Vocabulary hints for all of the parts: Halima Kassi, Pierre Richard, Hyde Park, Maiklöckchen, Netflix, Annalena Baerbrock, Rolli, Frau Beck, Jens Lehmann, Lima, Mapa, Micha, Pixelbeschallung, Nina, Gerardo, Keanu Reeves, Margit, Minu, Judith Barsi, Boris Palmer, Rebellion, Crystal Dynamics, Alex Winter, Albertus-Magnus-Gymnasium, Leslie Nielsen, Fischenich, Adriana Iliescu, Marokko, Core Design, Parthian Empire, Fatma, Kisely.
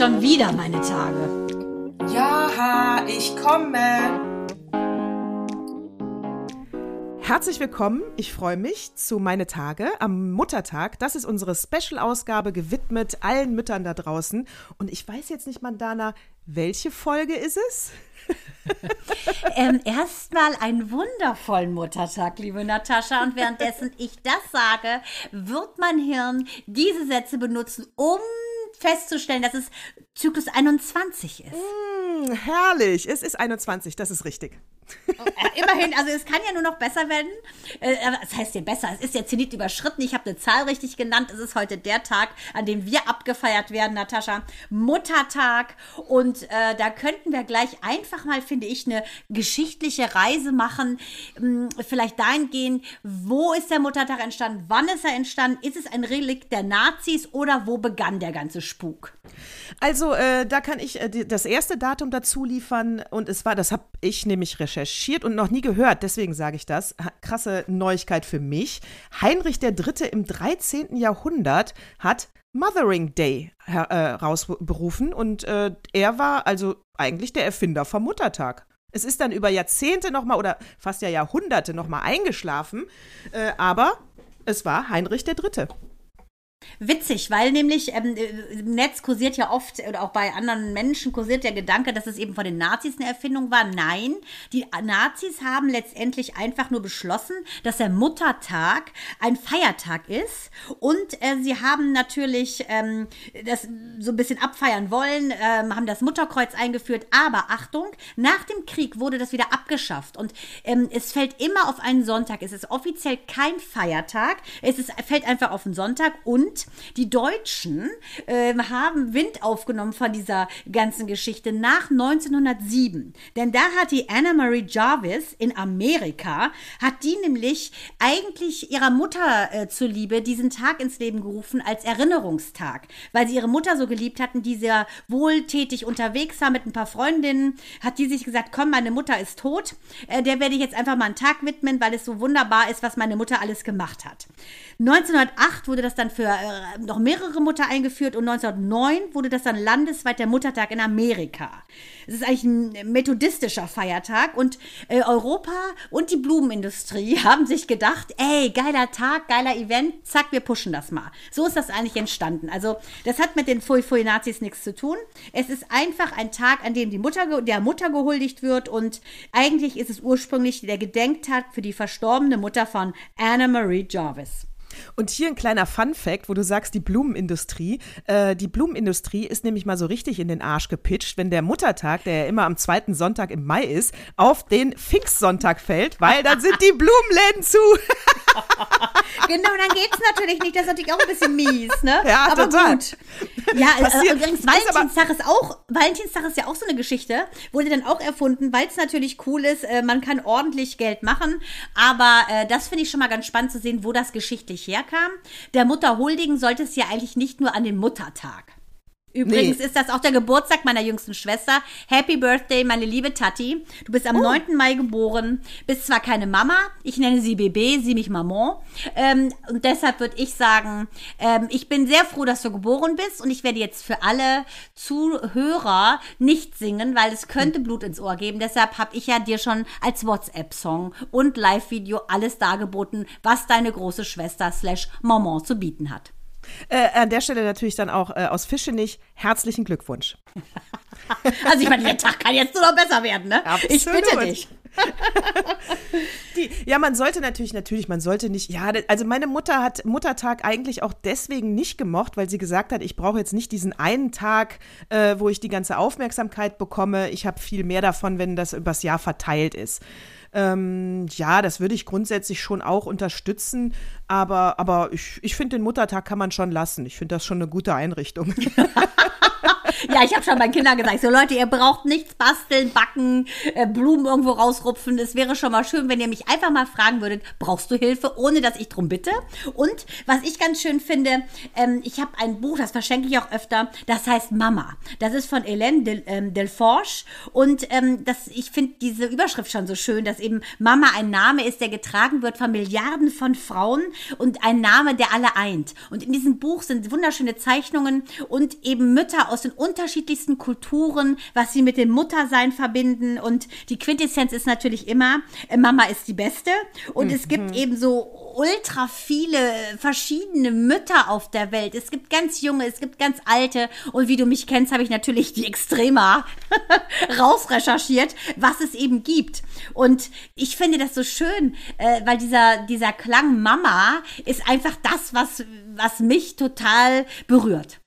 schon wieder meine Tage. Ja, ich komme. Herzlich willkommen, ich freue mich zu Meine Tage am Muttertag. Das ist unsere Special-Ausgabe gewidmet allen Müttern da draußen. Und ich weiß jetzt nicht, Mandana, welche Folge ist es? Erstmal einen wundervollen Muttertag, liebe Natascha. Und währenddessen ich das sage, wird mein Hirn diese Sätze benutzen, um festzustellen, dass es Zyklus 21 ist. Herrlich, es ist 21, das ist richtig. Immerhin, also es kann ja nur noch besser werden. Das heißt ja besser, es ist ja Zenit überschritten. Ich habe eine Zahl richtig genannt. Es ist heute der Tag, an dem wir abgefeiert werden, Natascha. Muttertag. Und da könnten wir gleich einfach mal, finde ich, eine geschichtliche Reise machen. Vielleicht dahingehend, wo ist der Muttertag entstanden? Wann ist er entstanden? Ist es ein Relikt der Nazis oder wo begann der ganze Spuk? Also da kann ich das erste Datum dazu liefern. Und es war, das habe ich nämlich recherchiert und noch nie gehört, deswegen sage ich das. Krasse Neuigkeit für mich. Heinrich III. Im 13. Jahrhundert hat Mothering Day herausberufen und er war also eigentlich der Erfinder vom Muttertag. Es ist dann über Jahrzehnte nochmal oder fast ja Jahrhunderte nochmal eingeschlafen, aber es war Heinrich III. Witzig, weil nämlich im Netz kursiert ja oft, oder auch bei anderen Menschen kursiert der Gedanke, dass es eben von den Nazis eine Erfindung war. Nein, die Nazis haben letztendlich einfach nur beschlossen, dass der Muttertag ein Feiertag ist und sie haben natürlich das so ein bisschen abfeiern wollen, haben das Mutterkreuz eingeführt, aber Achtung, nach dem Krieg wurde das wieder abgeschafft und es fällt immer auf einen Sonntag. Es ist offiziell kein Feiertag, fällt einfach auf einen Sonntag und die Deutschen haben Wind aufgenommen von dieser ganzen Geschichte nach 1907. Denn da hat die Anna Marie Jarvis in Amerika, hat die nämlich eigentlich ihrer Mutter zuliebe diesen Tag ins Leben gerufen als Erinnerungstag. Weil sie ihre Mutter so geliebt hatten, die sehr wohltätig unterwegs war mit ein paar Freundinnen, hat die sich gesagt, komm, meine Mutter ist tot, der werde ich jetzt einfach mal einen Tag widmen, weil es so wunderbar ist, was meine Mutter alles gemacht hat. 1908 wurde das dann für noch mehrere Mutter eingeführt und 1909 wurde das dann landesweit der Muttertag in Amerika. Es ist eigentlich ein methodistischer Feiertag und Europa und die Blumenindustrie haben sich gedacht, ey, geiler Tag, geiler Event, zack, wir pushen das mal. So ist das eigentlich entstanden. Also das hat mit den Pfui-Pfui-Nazis nichts zu tun. Es ist einfach ein Tag, an dem die Mutter, der Mutter gehuldigt wird und eigentlich ist es ursprünglich der Gedenktag für die verstorbene Mutter von Anna Marie Jarvis. Und hier ein kleiner Fun-Fact, wo du sagst, die Blumenindustrie. Die Blumenindustrie ist nämlich mal so richtig in den Arsch gepitcht, wenn der Muttertag, der ja immer am zweiten Sonntag im Mai ist, auf den Pfingstsonntag fällt, weil dann sind die Blumenläden zu. Genau, dann geht's natürlich nicht. Das ist natürlich auch ein bisschen mies, ne? Ja, aber total. Gut. Ja, übrigens, Valentinstag ist ja auch so eine Geschichte, wurde dann auch erfunden, weil es natürlich cool ist, man kann ordentlich Geld machen, aber das finde ich schon mal ganz spannend zu sehen, wo das geschichtlich herkam. Der Mutter huldigen sollte es ja eigentlich nicht nur an den Muttertag. Übrigens ist das auch der Geburtstag meiner jüngsten Schwester. Happy Birthday, meine liebe Tati. Du bist am 9. Mai geboren, bist zwar keine Mama, ich nenne sie Bébé, sie mich Maman. Und deshalb würde ich sagen, ich bin sehr froh, dass du geboren bist und ich werde jetzt für alle Zuhörer nicht singen, weil es könnte Blut ins Ohr geben. Deshalb habe ich ja dir schon als WhatsApp-Song und Live-Video alles dargeboten, was deine große Schwester / Maman zu bieten hat. An der Stelle natürlich dann auch aus Fischenich herzlichen Glückwunsch. Also ich meine, der Tag kann jetzt nur noch besser werden, ne? Absolut. Ich bitte dich. Man sollte natürlich, man sollte nicht, ja, also meine Mutter hat Muttertag eigentlich auch deswegen nicht gemocht, weil sie gesagt hat, ich brauche jetzt nicht diesen einen Tag, wo ich die ganze Aufmerksamkeit bekomme, ich habe viel mehr davon, wenn das übers Jahr verteilt ist. Das würde ich grundsätzlich schon auch unterstützen, aber ich finde, den Muttertag kann man schon lassen. Ich finde das schon eine gute Einrichtung. Ja, ich habe schon meinen Kindern gesagt, so Leute, ihr braucht nichts basteln, backen, Blumen irgendwo rausrupfen. Es wäre schon mal schön, wenn ihr mich einfach mal fragen würdet, brauchst du Hilfe, ohne dass ich drum bitte. Und was ich ganz schön finde, ich habe ein Buch, das verschenke ich auch öfter, das heißt Mama. Das ist von Hélène Del, Delforge und ich finde diese Überschrift schon so schön, dass eben Mama ein Name ist, der getragen wird von Milliarden von Frauen und ein Name, der alle eint. Und in diesem Buch sind wunderschöne Zeichnungen und eben Mütter aus den unterschiedlichsten Kulturen, was sie mit dem Muttersein verbinden. Und die Quintessenz ist natürlich immer, Mama ist die Beste. Und es gibt eben so ultra viele verschiedene Mütter auf der Welt. Es gibt ganz junge, es gibt ganz alte. Und wie du mich kennst, habe ich natürlich die Extrema rausrecherchiert, was es eben gibt. Und ich finde das so schön, weil dieser Klang Mama ist einfach das, was mich total berührt.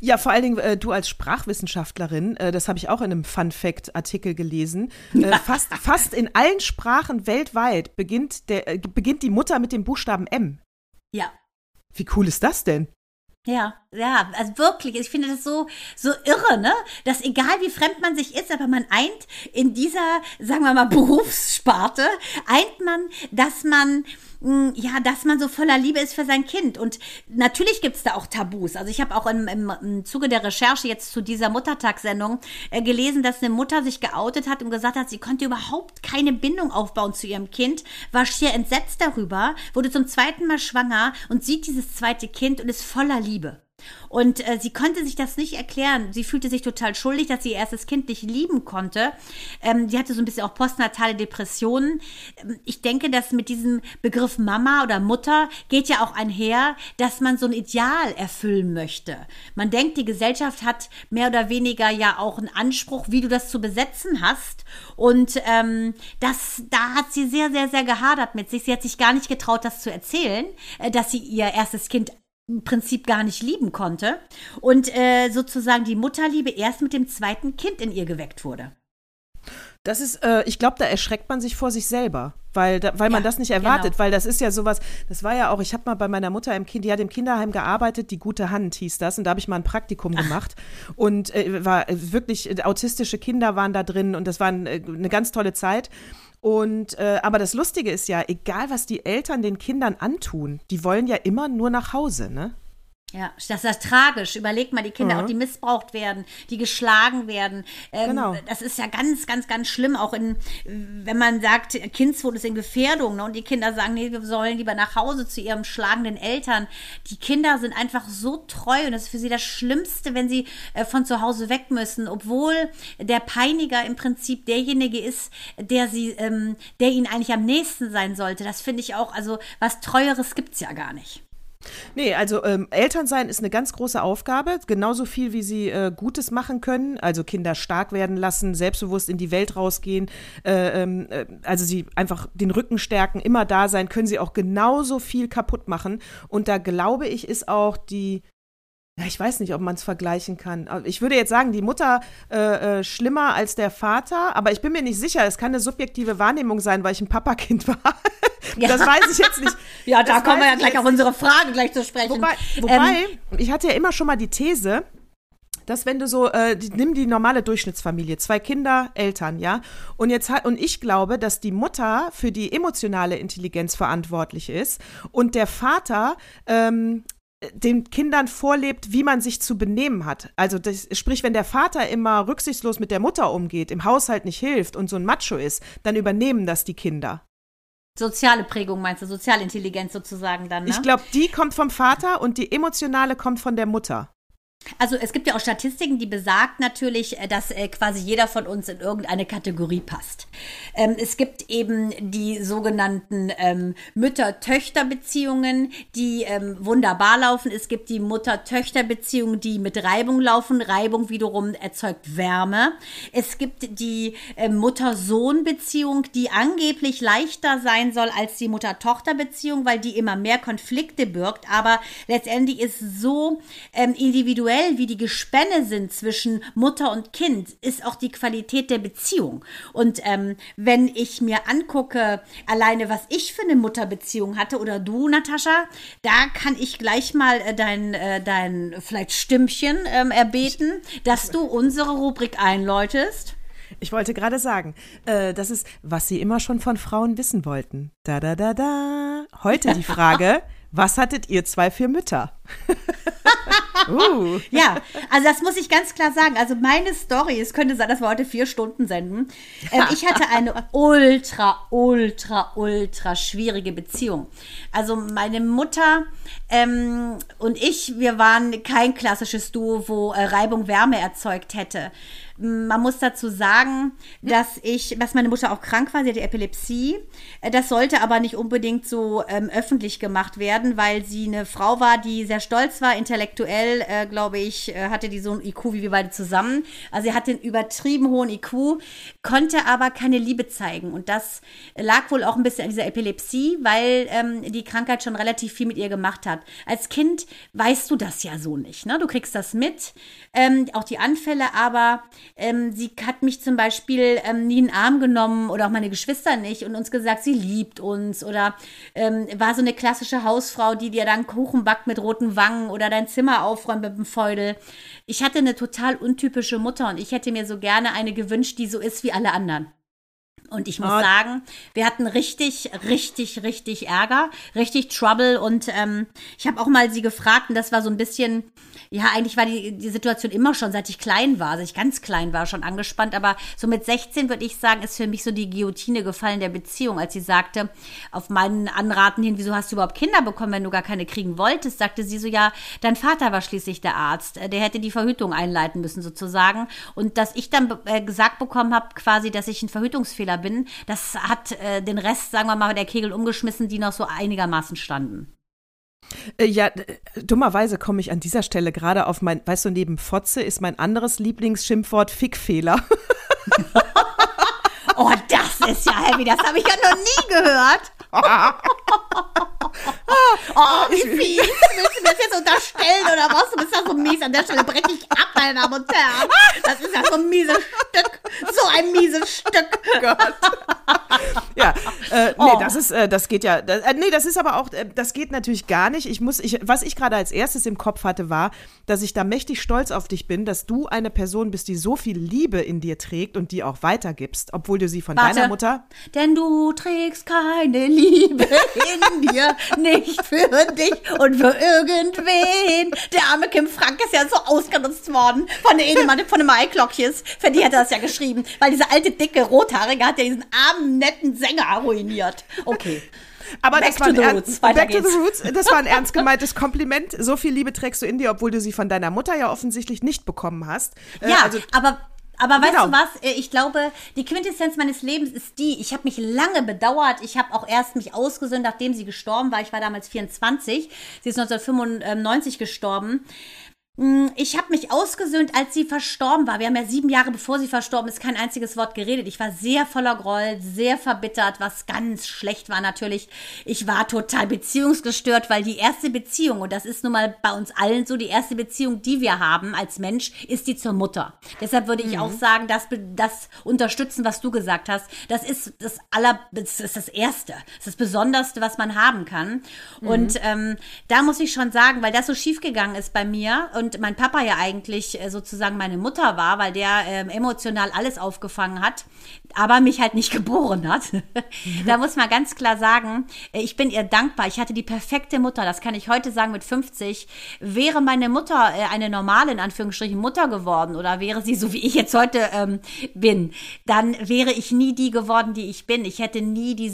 Ja, vor allen Dingen du als Sprachwissenschaftlerin, das habe ich auch in einem Fun-Fact-Artikel gelesen, fast in allen Sprachen weltweit beginnt die Mutter mit dem Buchstaben M. Ja. Wie cool ist das denn? Ja, also wirklich, ich finde das so irre, ne? Dass egal wie fremd man sich ist, aber man eint in dieser, sagen wir mal, Berufssparte, eint man, dass man so voller Liebe ist für sein Kind. Und natürlich gibt's da auch Tabus. Also ich habe auch im Zuge der Recherche jetzt zu dieser Muttertagssendung gelesen, dass eine Mutter sich geoutet hat und gesagt hat, sie konnte überhaupt keine Bindung aufbauen zu ihrem Kind, war schier entsetzt darüber, wurde zum zweiten Mal schwanger und sieht dieses zweite Kind und ist voller Liebe. Und sie konnte sich das nicht erklären. Sie fühlte sich total schuldig, dass sie ihr erstes Kind nicht lieben konnte. Sie hatte so ein bisschen auch postnatale Depressionen. Ich denke, dass mit diesem Begriff Mama oder Mutter geht ja auch einher, dass man so ein Ideal erfüllen möchte. Man denkt, die Gesellschaft hat mehr oder weniger ja auch einen Anspruch, wie du das zu besetzen hast. Und da hat sie sehr, sehr, sehr gehadert mit sich. Sie hat sich gar nicht getraut, das zu erzählen, dass sie ihr erstes Kind im Prinzip gar nicht lieben konnte und sozusagen die Mutterliebe erst mit dem zweiten Kind in ihr geweckt wurde. Das ist, ich glaube, da erschreckt man sich vor sich selber, weil man das nicht erwartet, genau. Weil das ist ja sowas, das war ja auch, ich habe mal bei meiner Mutter die hat im Kinderheim gearbeitet, die gute Hand hieß das, und da habe ich mal ein Praktikum gemacht und war wirklich, autistische Kinder waren da drin und das war eine ganz tolle Zeit. Und aber das Lustige ist ja, egal was die Eltern den Kindern antun, die wollen ja immer nur nach Hause, ne? Ja, das ist tragisch. Überleg mal, die Kinder, auch die missbraucht werden, die geschlagen werden. Genau. Das ist ja ganz, ganz, ganz schlimm, auch wenn man sagt, Kindswohl ist in Gefährdung, ne? Und die Kinder sagen, nee, wir sollen lieber nach Hause zu ihren schlagenden Eltern. Die Kinder sind einfach so treu und das ist für sie das Schlimmste, wenn sie von zu Hause weg müssen, obwohl der Peiniger im Prinzip derjenige ist, der ihnen eigentlich am nächsten sein sollte. Das finde ich auch, also was Treueres gibt's ja gar nicht. Nee, also Elternsein ist eine ganz große Aufgabe, genauso viel wie sie Gutes machen können, also Kinder stark werden lassen, selbstbewusst in die Welt rausgehen, also sie einfach den Rücken stärken, immer da sein, können sie auch genauso viel kaputt machen. Und da glaube ich, ist auch ich weiß nicht, ob man es vergleichen kann. Ich würde jetzt sagen, die Mutter schlimmer als der Vater, aber ich bin mir nicht sicher, es kann eine subjektive Wahrnehmung sein, weil ich ein Papakind war. Ja. Das weiß ich jetzt nicht. Ja, da kommen wir ja gleich auf unsere Fragen gleich zu sprechen. Wobei ich hatte ja immer schon mal die These, dass wenn du so, nimm die normale Durchschnittsfamilie, 2 Kinder, Eltern, ja, und ich glaube, dass die Mutter für die emotionale Intelligenz verantwortlich ist und der Vater, den Kindern vorlebt, wie man sich zu benehmen hat. Also sprich, wenn der Vater immer rücksichtslos mit der Mutter umgeht, im Haushalt nicht hilft und so ein Macho ist, dann übernehmen das die Kinder. Soziale Prägung meinst du, Sozialintelligenz sozusagen dann, ne? Ich glaube, die kommt vom Vater und die emotionale kommt von der Mutter. Also es gibt ja auch Statistiken, die besagt natürlich, dass quasi jeder von uns in irgendeine Kategorie passt. Es gibt eben die sogenannten Mütter-Töchter-Beziehungen, die wunderbar laufen. Es gibt die Mutter-Töchter-Beziehungen, die mit Reibung laufen. Reibung wiederum erzeugt Wärme. Es gibt die Mutter-Sohn-Beziehung, die angeblich leichter sein soll als die Mutter-Tochter-Beziehung, weil die immer mehr Konflikte birgt. Aber letztendlich ist so individuell, wie die Gespänne sind zwischen Mutter und Kind, ist auch die Qualität der Beziehung. Und wenn ich mir angucke, alleine was ich für eine Mutterbeziehung hatte oder du, Natascha, da kann ich gleich mal dein vielleicht Stimmchen erbeten, dass du unsere Rubrik einläutest. Ich wollte gerade sagen, das ist, was sie immer schon von Frauen wissen wollten. Da. Heute die Frage, was hattet ihr zwei für Mütter? Ja, also das muss ich ganz klar sagen. Also meine Story, es könnte sein, dass wir heute 4 Stunden senden. Ich hatte eine ultra schwierige Beziehung. Also meine Mutter und ich, wir waren kein klassisches Duo, wo Reibung Wärme erzeugt hätte. Man muss dazu sagen, dass meine Mutter auch krank war, sie hatte Epilepsie. Das sollte aber nicht unbedingt so öffentlich gemacht werden, weil sie eine Frau war, die sehr stolz war, intellektuell, glaube ich, hatte die so einen IQ wie wir beide zusammen. Also sie hatte einen übertrieben hohen IQ, konnte aber keine Liebe zeigen. Und das lag wohl auch ein bisschen an dieser Epilepsie, weil die Krankheit schon relativ viel mit ihr gemacht hat. Als Kind weißt du das ja so nicht, ne? Du kriegst das mit, auch die Anfälle, aber sie hat mich zum Beispiel nie in den Arm genommen oder auch meine Geschwister nicht und uns gesagt, sie liebt uns oder war so eine klassische Hausfrau, die dir dann Kuchen backt mit roten Wangen oder dein Zimmer aufräumt mit dem Feudel. Ich hatte eine total untypische Mutter und ich hätte mir so gerne eine gewünscht, die so ist wie alle anderen. Und ich muss sagen, wir hatten richtig Ärger, richtig Trouble. Und ich habe auch mal sie gefragt und das war so ein bisschen, ja, eigentlich war die Situation immer schon, seit ich klein war, schon angespannt. Aber so mit 16, würde ich sagen, ist für mich so die Guillotine gefallen der Beziehung. Als sie sagte, auf meinen Anraten hin, wieso hast du überhaupt Kinder bekommen, wenn du gar keine kriegen wolltest, sagte sie so, ja, dein Vater war schließlich der Arzt, der hätte die Verhütung einleiten müssen sozusagen. Und dass ich dann gesagt bekommen habe quasi, dass ich einen Verhütungsfehler bin, das hat den Rest, sagen wir mal, der Kegel umgeschmissen, die noch so einigermaßen standen. Ja, dummerweise komme ich an dieser Stelle gerade auf mein, weißt du, neben Fotze ist mein anderes Lieblingsschimpfwort Fickfehler. Oh, das ist ja heavy, das habe ich ja noch nie gehört. Oh, wie fies. Willst du mir das jetzt unterstellen oder was? Du bist ja so mies. An der Stelle breche ich ab, meine Damen und Herren. Das ist ja so ein mieses Stück. So ein mieses Stück. Gott. Ja, das geht ja. Das ist aber auch, das geht natürlich gar nicht. Was ich gerade als erstes im Kopf hatte, war, dass ich da mächtig stolz auf dich bin, dass du eine Person bist, die so viel Liebe in dir trägt und die auch weitergibst, obwohl du sie von deiner Mutter. Denn du trägst keine Liebe in dir. Nicht für dich und für irgendwen. Der arme Kim Frank ist ja so ausgenutzt worden von den Maiklöckchens. Für die hätte er das ja geschrieben. Weil diese alte, dicke Rothaarige hat ja diesen armen, netten Sänger ruiniert. Okay. Aber back to the roots, das war ein ernst gemeintes Kompliment. So viel Liebe trägst du in dir, obwohl du sie von deiner Mutter ja offensichtlich nicht bekommen hast. Ja, also, aber weißt du was, ich glaube, die Quintessenz meines Lebens ist die, ich habe mich lange bedauert, ich habe auch erst mich ausgesöhnt, nachdem sie gestorben war, ich war damals 24, sie ist 1995 gestorben. Ich habe mich ausgesöhnt, als sie verstorben war. Wir haben ja 7 Jahre, bevor sie verstorben ist, kein einziges Wort geredet. Ich war sehr voller Groll, sehr verbittert, was ganz schlecht war natürlich. Ich war total beziehungsgestört, weil die erste Beziehung, und das ist nun mal bei uns allen so, die erste Beziehung, die wir haben als Mensch, ist die zur Mutter. Deshalb würde ich auch sagen, das unterstützen, was du gesagt hast, das ist das Erste, das ist das Besonderste, was man haben kann. Und da muss ich schon sagen, weil das so schiefgegangen ist bei mir und mein Papa ja eigentlich sozusagen meine Mutter war, weil der emotional alles aufgefangen hat, aber mich halt nicht geboren hat. Da muss man ganz klar sagen, ich bin ihr dankbar. Ich hatte die perfekte Mutter, das kann ich heute sagen mit 50. Wäre meine Mutter eine normale, in Anführungsstrichen, Mutter geworden oder wäre sie so, wie ich jetzt heute bin, dann wäre ich nie die geworden, die ich bin. Ich hätte nie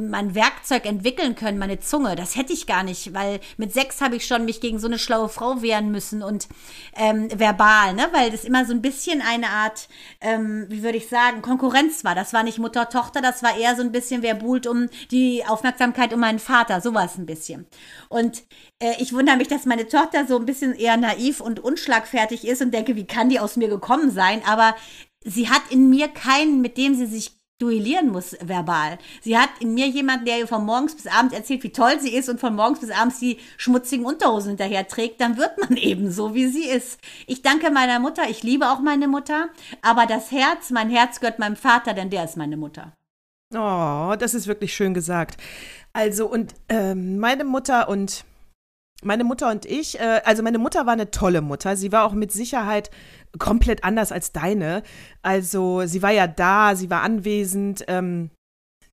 mein Werkzeug entwickeln können, meine Zunge. Das hätte ich gar nicht, weil mit 6 habe ich schon mich gegen so eine schlaue Frau wehren müssen. Und verbal, ne? Weil das immer so ein bisschen eine Art, wie würde ich sagen, Konkurrenz war. Das war nicht Mutter-Tochter, das war eher so ein bisschen, wer buhlt um die Aufmerksamkeit um meinen Vater, sowas ein bisschen. Und ich wundere mich, dass meine Tochter so ein bisschen eher naiv und unschlagfertig ist und denke, wie kann die aus mir gekommen sein? Aber sie hat in mir keinen, mit dem sie sich duellieren muss verbal. Sie hat in mir jemanden, der ihr von morgens bis abends erzählt, wie toll sie ist und von morgens bis abends die schmutzigen Unterhosen hinterher trägt, dann wird man eben so, wie sie ist. Ich danke meiner Mutter, ich liebe auch meine Mutter, aber mein Herz gehört meinem Vater, denn der ist meine Mutter. Oh, das ist wirklich schön gesagt. Also und meine Mutter und ich, also meine Mutter war eine tolle Mutter. Sie war auch mit Sicherheit komplett anders als deine. Also sie war ja da, sie war anwesend.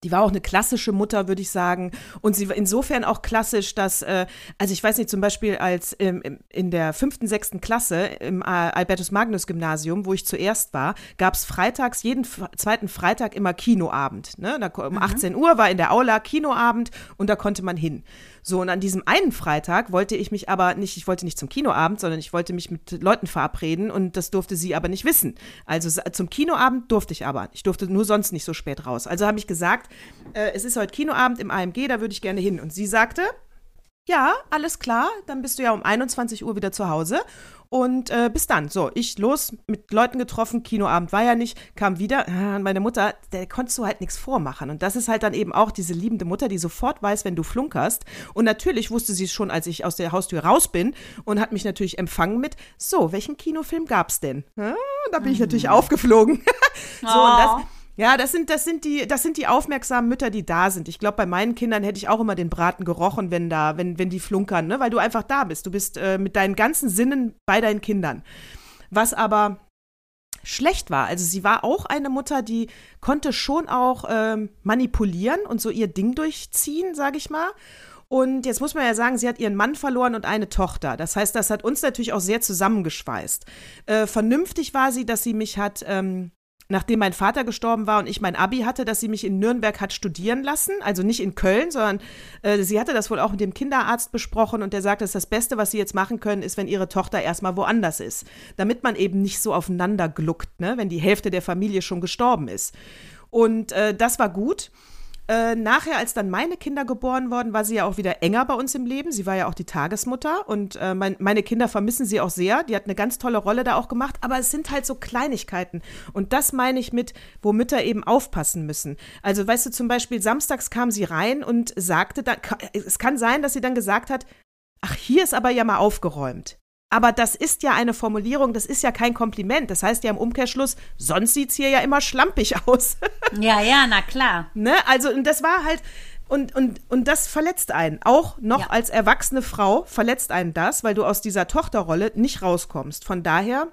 Die war auch eine klassische Mutter, würde ich sagen. Und sie war insofern auch klassisch, dass, also ich weiß nicht, zum Beispiel als in der 5., 6. Klasse im Albertus-Magnus-Gymnasium, wo ich zuerst war, gab es freitags, jeden zweiten Freitag immer Kinoabend. Ne? Da, um 18 Uhr war in der Aula Kinoabend und da konnte man hin. So, und an diesem einen Freitag wollte ich mich aber nicht, ich wollte nicht zum Kinoabend, sondern ich wollte mich mit Leuten verabreden und das durfte sie aber nicht wissen. Also zum Kinoabend durfte ich aber. Ich durfte nur sonst nicht so spät raus. Also habe ich gesagt, es ist heute Kinoabend im AMG, da würde ich gerne hin. Und sie sagte, ja, alles klar, dann bist du ja um 21 Uhr wieder zu Hause. Und bis dann. So, ich los, mit Leuten getroffen, Kinoabend war ja nicht, kam wieder, meine Mutter, der konntest du halt nichts vormachen. Und das ist halt dann eben auch diese liebende Mutter, die sofort weiß, wenn du flunkerst. Und natürlich wusste sie es schon, als ich aus der Haustür raus bin und hat mich natürlich empfangen mit, so, welchen Kinofilm gab's denn? Da bin ich natürlich aufgeflogen. So, und das... Ja, das sind die aufmerksamen Mütter, die da sind. Ich glaube, bei meinen Kindern hätte ich auch immer den Braten gerochen, wenn die flunkern, ne? Weil du einfach da bist. Du bist mit deinen ganzen Sinnen bei deinen Kindern. Was aber schlecht war. Also sie war auch eine Mutter, die konnte schon auch manipulieren und so ihr Ding durchziehen, sage ich mal. Und jetzt muss man ja sagen, sie hat ihren Mann verloren und eine Tochter. Das heißt, das hat uns natürlich auch sehr zusammengeschweißt. Vernünftig war sie, dass sie mich hat... nachdem mein Vater gestorben war und ich mein Abi hatte, dass sie mich in Nürnberg hat studieren lassen, also nicht in Köln, sondern sie hatte das wohl auch mit dem Kinderarzt besprochen und der sagte, das Beste, was sie jetzt machen können, ist, wenn ihre Tochter erstmal woanders ist, damit man eben nicht so aufeinander gluckt, ne, wenn die Hälfte der Familie schon gestorben ist. Und das war gut. Nachher, als dann meine Kinder geboren wurden, war sie ja auch wieder enger bei uns im Leben. Sie war ja auch die Tagesmutter und meine Kinder vermissen sie auch sehr. Die hat eine ganz tolle Rolle da auch gemacht, aber es sind halt so Kleinigkeiten. Und das meine ich mit, wo Mütter eben aufpassen müssen. Also weißt du, zum Beispiel samstags kam sie rein und sagte, dann, es kann sein, dass sie dann gesagt hat, ach, hier ist aber ja mal aufgeräumt. Aber das ist ja eine Formulierung, das ist ja kein Kompliment. Das heißt ja im Umkehrschluss, sonst sieht's hier ja immer schlampig aus. Ja, ja, na klar. Ne? Also, und das war halt, und das verletzt einen. Auch noch als erwachsene Frau verletzt einen das, weil du aus dieser Tochterrolle nicht rauskommst. Von daher,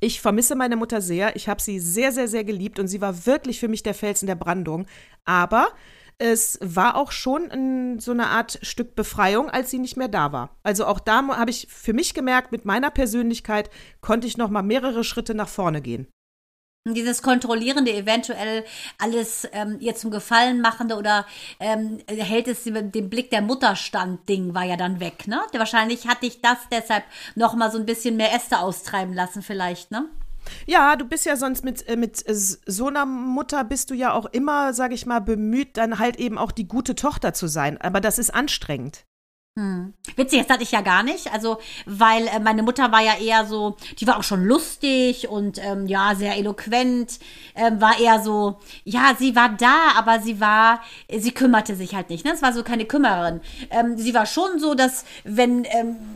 ich vermisse meine Mutter sehr. Ich habe sie sehr, sehr, sehr geliebt und sie war wirklich für mich der Fels in der Brandung. Aber es war auch schon so eine Art Stück Befreiung, als sie nicht mehr da war. Also auch da habe ich für mich gemerkt, mit meiner Persönlichkeit konnte ich noch mal mehrere Schritte nach vorne gehen. Dieses Kontrollierende, eventuell alles ihr zum Gefallen machende oder hält es den Blick der Mutterstand-Ding war ja dann weg, ne? Wahrscheinlich hat dich das deshalb noch mal so ein bisschen mehr Äste austreiben lassen vielleicht, ne? Ja, du bist ja sonst mit so einer Mutter bist du ja auch immer, sag ich mal, bemüht, dann halt eben auch die gute Tochter zu sein. Aber das ist anstrengend. Witzig, das hatte ich ja gar nicht, also weil meine Mutter war ja eher so, die war auch schon lustig und ja, sehr eloquent, war eher so, ja, sie war da, aber sie kümmerte sich halt nicht, ne? Es war so keine Kümmererin. Sie war schon so, dass wenn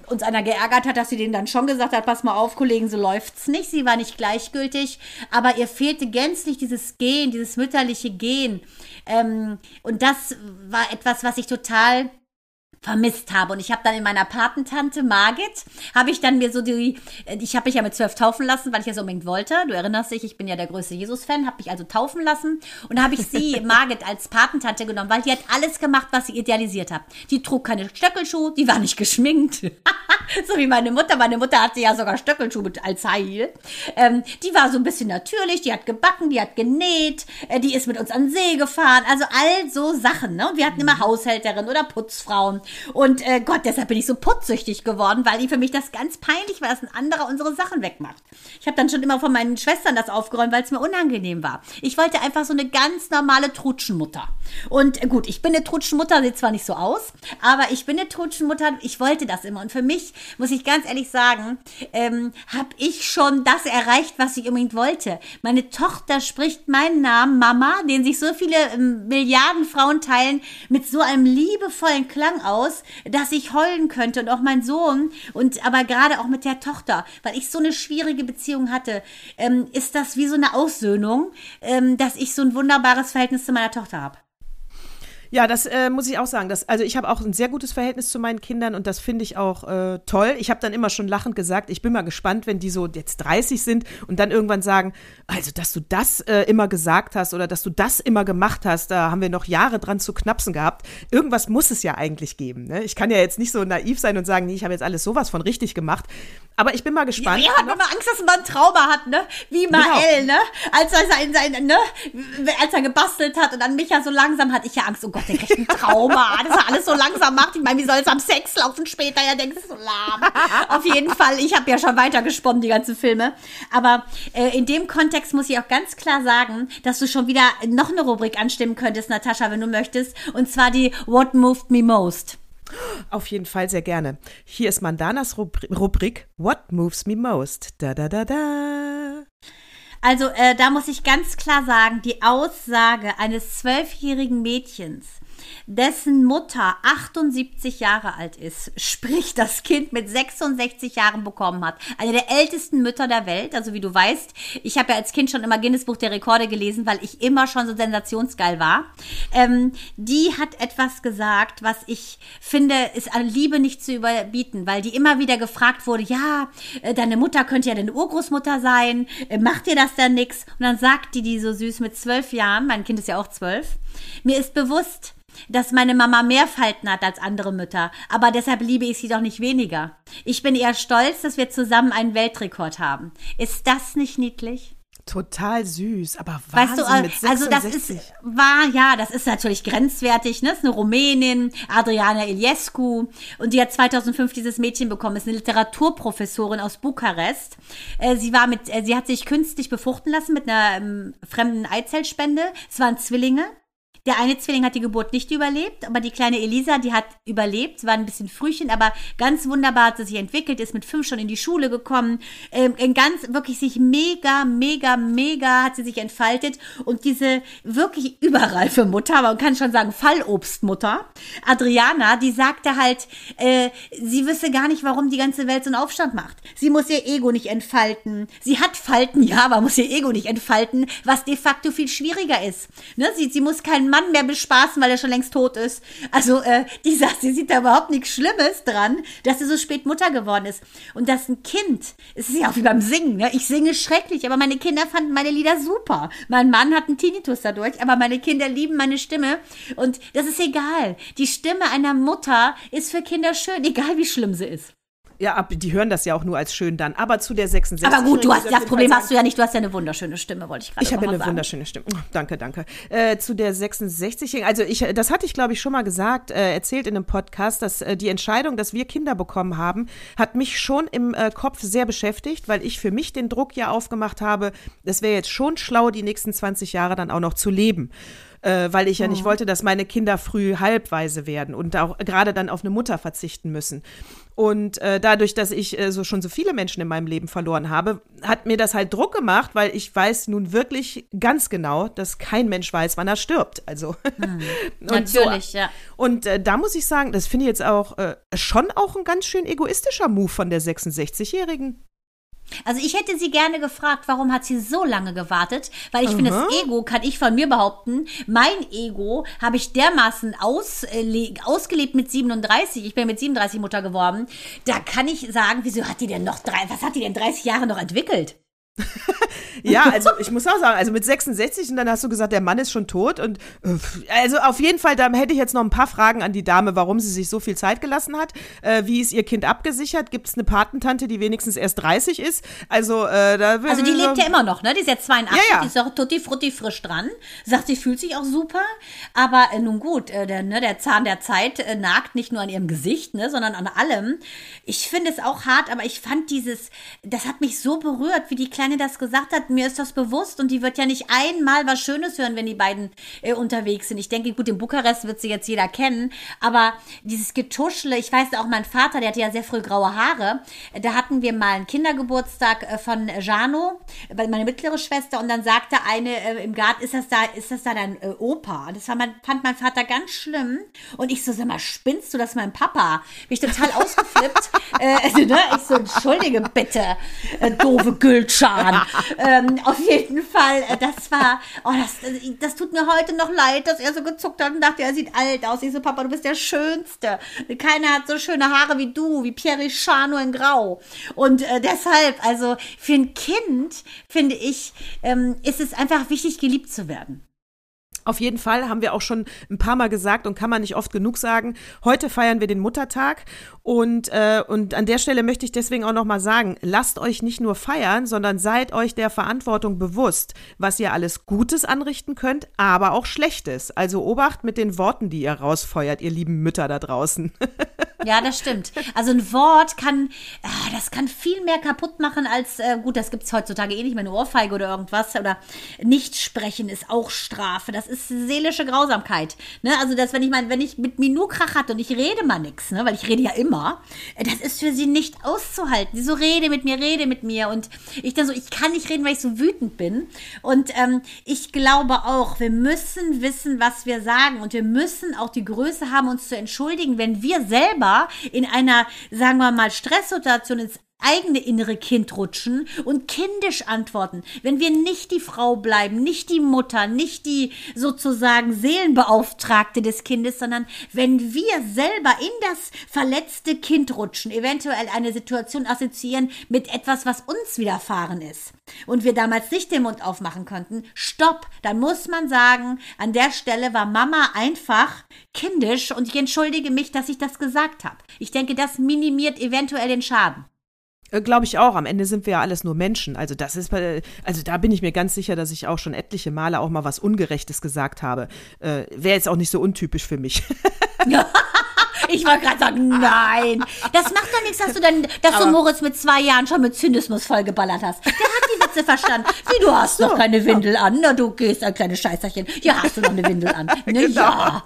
uns einer geärgert hat, dass sie denen dann schon gesagt hat, pass mal auf, Kollegen, so läuft's nicht, sie war nicht gleichgültig, aber ihr fehlte gänzlich dieses Gehen, dieses mütterliche Gehen und das war etwas, was ich total vermisst habe. Und ich habe dann in meiner Patentante Margit, habe ich dann mir so ich habe mich ja mit 12 taufen lassen, weil ich ja so unbedingt wollte. Du erinnerst dich, ich bin ja der größte Jesus-Fan, habe mich also taufen lassen und habe ich sie, Margit, als Patentante genommen, weil die hat alles gemacht, was sie idealisiert hat. Die trug keine Stöckelschuhe, die war nicht geschminkt. So wie meine Mutter. Meine Mutter hatte ja sogar Stöckelschuhe als High Heel. Die war so ein bisschen natürlich, die hat gebacken, die hat genäht, die ist mit uns an den See gefahren, also all so Sachen, ne? Und wir hatten immer Haushälterin oder Putzfrauen. Und Gott, deshalb bin ich so putzsüchtig geworden, weil für mich das ganz peinlich war, dass ein anderer unsere Sachen wegmacht. Ich habe dann schon immer von meinen Schwestern das aufgeräumt, weil es mir unangenehm war. Ich wollte einfach so eine ganz normale Trutschenmutter. Und gut, ich bin eine Trutschenmutter, sieht zwar nicht so aus, aber ich bin eine Trutschenmutter, ich wollte das immer. Und für mich, muss ich ganz ehrlich sagen, habe ich schon das erreicht, was ich unbedingt wollte. Meine Tochter spricht meinen Namen, Mama, den sich so viele Milliarden Frauen teilen, mit so einem liebevollen Klang aus. Dass ich heulen könnte und auch mein Sohn und aber gerade auch mit der Tochter, weil ich so eine schwierige Beziehung hatte, ist das wie so eine Aussöhnung, dass ich so ein wunderbares Verhältnis zu meiner Tochter habe. Ja, das muss ich auch sagen. Also ich habe auch ein sehr gutes Verhältnis zu meinen Kindern und das finde ich auch toll. Ich habe dann immer schon lachend gesagt, ich bin mal gespannt, wenn die so jetzt 30 sind und dann irgendwann sagen, also dass du das immer gesagt hast oder dass du das immer gemacht hast, da haben wir noch Jahre dran zu knapsen gehabt. Irgendwas muss es ja eigentlich geben. Ne? Ich kann ja jetzt nicht so naiv sein und sagen, nee, ich habe jetzt alles sowas von richtig gemacht. Aber ich bin mal gespannt. Ja, hat immer Angst, dass man ein Trauma hat, ne? Wie Mael, genau. Ne? Als er gebastelt hat und an Micha so langsam, hatte ich ja Angst, oh Gott, der kriegt ein Trauma, dass er alles so langsam macht. Ich meine, wie soll es am Sex laufen später? Ja, denkst du, so lahm. Auf jeden Fall, ich habe ja schon weitergesponnen, die ganzen Filme. Aber in dem Kontext muss ich auch ganz klar sagen, dass du schon wieder noch eine Rubrik anstimmen könntest, Natascha, wenn du möchtest. Und zwar die What Moved Me Most. Auf jeden Fall sehr gerne. Hier ist Mandanas Rubrik What Moves Me Most. Da, da, da, da. Also da muss ich ganz klar sagen, die Aussage eines 12-jährigen Mädchens, dessen Mutter 78 Jahre alt ist, sprich das Kind mit 66 Jahren bekommen hat. Eine der ältesten Mütter der Welt. Also wie du weißt, ich habe ja als Kind schon immer Guinness Buch der Rekorde gelesen, weil ich immer schon so sensationsgeil war. Die hat etwas gesagt, was ich finde, ist an Liebe nicht zu überbieten, weil die immer wieder gefragt wurde, ja, deine Mutter könnte ja deine Urgroßmutter sein, macht dir das denn nix? Und dann sagt die so süß mit 12 Jahren, mein Kind ist ja auch 12, mir ist bewusst, dass meine Mama mehr Falten hat als andere Mütter, aber deshalb liebe ich sie doch nicht weniger. Ich bin eher stolz, dass wir zusammen einen Weltrekord haben. Ist das nicht niedlich? Total süß, aber weißt du, mit 66. Also das ist natürlich grenzwertig, ne? Das ist eine Rumänin, Adriana Iliescu, und die hat 2005 dieses Mädchen bekommen, ist eine Literaturprofessorin aus Bukarest. Sie hat sich künstlich befruchten lassen mit einer fremden Eizellspende. Es waren Zwillinge. Der eine Zwilling hat die Geburt nicht überlebt, aber die kleine Elisa, die hat überlebt, war ein bisschen Frühchen, aber ganz wunderbar hat sie sich entwickelt, ist mit 5 schon in die Schule gekommen, wirklich sich mega hat sie sich entfaltet, und diese wirklich überreife Mutter, man kann schon sagen Fallobstmutter, Adriana, die sagte halt, sie wüsste gar nicht, warum die ganze Welt so einen Aufstand macht. Sie muss ihr Ego nicht entfalten, sie hat Falten, ja, aber muss ihr Ego nicht entfalten, was de facto viel schwieriger ist. Ne? Sie muss keinen Mann mehr bespaßen, weil er schon längst tot ist. Also die sagt, sie sieht da überhaupt nichts Schlimmes dran, dass sie so spät Mutter geworden ist. Und dass ein Kind, es ist ja auch wie beim Singen, ne? Ich singe schrecklich, aber meine Kinder fanden meine Lieder super. Mein Mann hat einen Tinnitus dadurch, aber meine Kinder lieben meine Stimme. Und das ist egal. Die Stimme einer Mutter ist für Kinder schön, egal wie schlimm sie ist. Ja, die hören das ja auch nur als schön dann. Aber zu der 66. Aber gut, du hast das Problem hast du ja nicht. Du hast ja eine wunderschöne Stimme, wollte ich gerade sagen. Ich habe eine wunderschöne Stimme. Oh, danke. Zu der 66-Jährigen. Also das hatte ich, glaube ich, schon mal gesagt, erzählt in einem Podcast, dass die Entscheidung, dass wir Kinder bekommen haben, hat mich schon im Kopf sehr beschäftigt, weil ich für mich den Druck ja aufgemacht habe, das wäre jetzt schon schlau, die nächsten 20 Jahre dann auch noch zu leben. Weil ich ja nicht wollte, dass meine Kinder früh halbweise werden und auch gerade dann auf eine Mutter verzichten müssen. Und dadurch, dass ich schon so viele Menschen in meinem Leben verloren habe, hat mir das halt Druck gemacht, weil ich weiß nun wirklich ganz genau, dass kein Mensch weiß, wann er stirbt. Also natürlich, so. Ja. Und da muss ich sagen, das finde ich jetzt auch schon auch ein ganz schön egoistischer Move von der 66-Jährigen. Also ich hätte sie gerne gefragt, warum hat sie so lange gewartet? Weil ich finde, das Ego, kann ich von mir behaupten, mein Ego habe ich dermaßen ausgelebt mit 37. Ich bin mit 37 Mutter geworden. Da kann ich sagen, wieso hat die denn noch was hat die denn 30 Jahre noch entwickelt? Ja, also ich muss auch sagen, also mit 66 und dann hast du gesagt, der Mann ist schon tot, und also auf jeden Fall, da hätte ich jetzt noch ein paar Fragen an die Dame, warum sie sich so viel Zeit gelassen hat, wie ist ihr Kind abgesichert, gibt es eine Patentante, die wenigstens erst 30 ist, also die lebt ja immer noch, ne, die ist jetzt 82, ja. Die ist auch tutti frutti frisch dran, sagt, sie fühlt sich auch super, aber nun gut, der Zahn der Zeit nagt nicht nur an ihrem Gesicht, ne, sondern an allem. Ich finde es auch hart, aber ich fand das hat mich so berührt, wie die Kleine das gesagt hat, mir ist das bewusst, und die wird ja nicht einmal was Schönes hören, wenn die beiden unterwegs sind. Ich denke, gut, in Bukarest wird sie jetzt jeder kennen, aber dieses Getuschle, ich weiß auch, mein Vater, der hatte ja sehr früh graue Haare, da hatten wir mal einen Kindergeburtstag von Jano, meine mittlere Schwester, und dann sagte eine im Garten, ist das da dein Opa? Und das fand mein Vater ganz schlimm, und ich so, sag mal, spinnst du, das ist mein Papa? Bin ich total ausgeflippt. Ich so, entschuldige bitte, doofe Güldschau. waren. Auf jeden Fall, das war, das tut mir heute noch leid, dass er so gezuckt hat und dachte, er sieht alt aus. Ich so, Papa, du bist der Schönste. Keiner hat so schöne Haare wie du, wie Pierre Richard, nur in Grau. Und deshalb, also für ein Kind, finde ich, ist es einfach wichtig, geliebt zu werden. Auf jeden Fall, haben wir auch schon ein paar Mal gesagt und kann man nicht oft genug sagen, heute feiern wir den Muttertag und an der Stelle möchte ich deswegen auch nochmal sagen, lasst euch nicht nur feiern, sondern seid euch der Verantwortung bewusst, was ihr alles Gutes anrichten könnt, aber auch Schlechtes. Also Obacht mit den Worten, die ihr rausfeuert, ihr lieben Mütter da draußen. Ja, das stimmt. Also ein Wort kann, das kann viel mehr kaputt machen als, gut, das gibt es heutzutage eh nicht mehr, eine Ohrfeige oder irgendwas, oder Nichtsprechen ist auch Strafe, das ist seelische Grausamkeit. Ne? Also, dass, wenn ich mit Minu Krach hatte und ich rede mal nichts, ne? Weil ich rede ja immer, das ist für sie nicht auszuhalten. Sie so, rede mit mir. Und ich dann so, ich kann nicht reden, weil ich so wütend bin. Und ich glaube auch, wir müssen wissen, was wir sagen. Und wir müssen auch die Größe haben, uns zu entschuldigen, wenn wir selber in einer, sagen wir mal, Stresssituation ins eigene innere Kind rutschen und kindisch antworten. Wenn wir nicht die Frau bleiben, nicht die Mutter, nicht die sozusagen Seelenbeauftragte des Kindes, sondern wenn wir selber in das verletzte Kind rutschen, eventuell eine Situation assoziieren mit etwas, was uns widerfahren ist und wir damals nicht den Mund aufmachen konnten, stopp, dann muss man sagen, an der Stelle war Mama einfach kindisch und ich entschuldige mich, dass ich das gesagt habe. Ich denke, das minimiert eventuell den Schaden. Glaube ich auch. Am Ende sind wir ja alles nur Menschen. Also das ist, da bin ich mir ganz sicher, dass ich auch schon etliche Male auch mal was Ungerechtes gesagt habe. Wäre jetzt auch nicht so untypisch für mich. Ich wollte gerade sagen, nein. Das macht doch nichts, dass du Moritz mit 2 Jahren schon mit Zynismus vollgeballert hast. Der hat die Witze verstanden. Wie, du hast noch keine Windel an? Na, du gehst, ein kleines Scheißerchen. Ja, hast du noch eine Windel an? Ne, genau. Ja.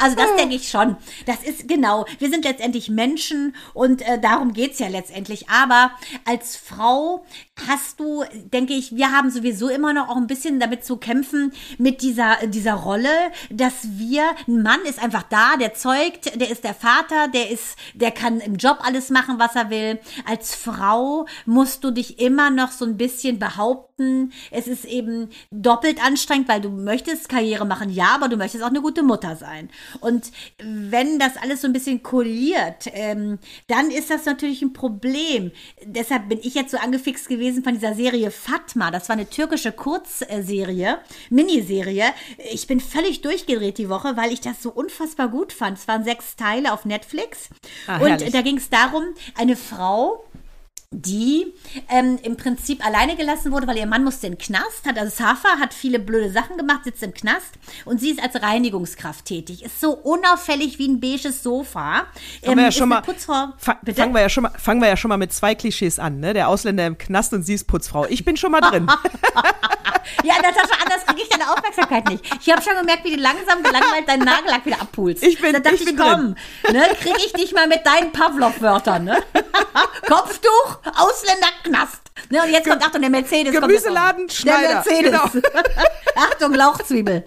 Also das denke ich schon. Das ist genau, wir sind letztendlich Menschen und darum geht's ja letztendlich. Aber als Frau hast du, denke ich, wir haben sowieso immer noch auch ein bisschen damit zu kämpfen mit dieser Rolle, dass ein Mann ist einfach da, der zeugt, der ist der Vater, der kann im Job alles machen, was er will. Als Frau musst du dich immer noch so ein bisschen behaupten. Es ist eben doppelt anstrengend, weil du möchtest Karriere machen, ja, aber du möchtest auch eine gute Mutter sein. Und wenn das alles so ein bisschen kolliert, dann ist das natürlich ein Problem. Deshalb bin ich jetzt so angefixt gewesen von dieser Serie Fatma. Das war eine türkische Kurzserie, Miniserie. Ich bin völlig durchgedreht die Woche, weil ich das so unfassbar gut fand. Es waren 6 Teile auf Netflix. Und da ging es darum, eine Frau, die im Prinzip alleine gelassen wurde, weil ihr Mann musste in den Knast, hat viele blöde Sachen gemacht, sitzt im Knast und sie ist als Reinigungskraft tätig. Ist so unauffällig wie ein beiges Sofa. Fangen wir ja schon mal mit 2 Klischees an, ne? Der Ausländer im Knast und sie ist Putzfrau. Ich bin schon mal drin. Ja, Natascha, anders kriege ich deine Aufmerksamkeit nicht. Ich habe schon gemerkt, wie du langsam gelangweilt deinen Nagellack wieder abpulst. Da dachte ich, komm, ne, kriege ich dich mal mit deinen Pavlov-Wörtern, ne? Kopftuch, Ausländerknast. Ne, und jetzt kommt, Achtung, der Mercedes. Gemüseladen, Schneider. Der Mercedes. Genau. Achtung, Lauchzwiebel.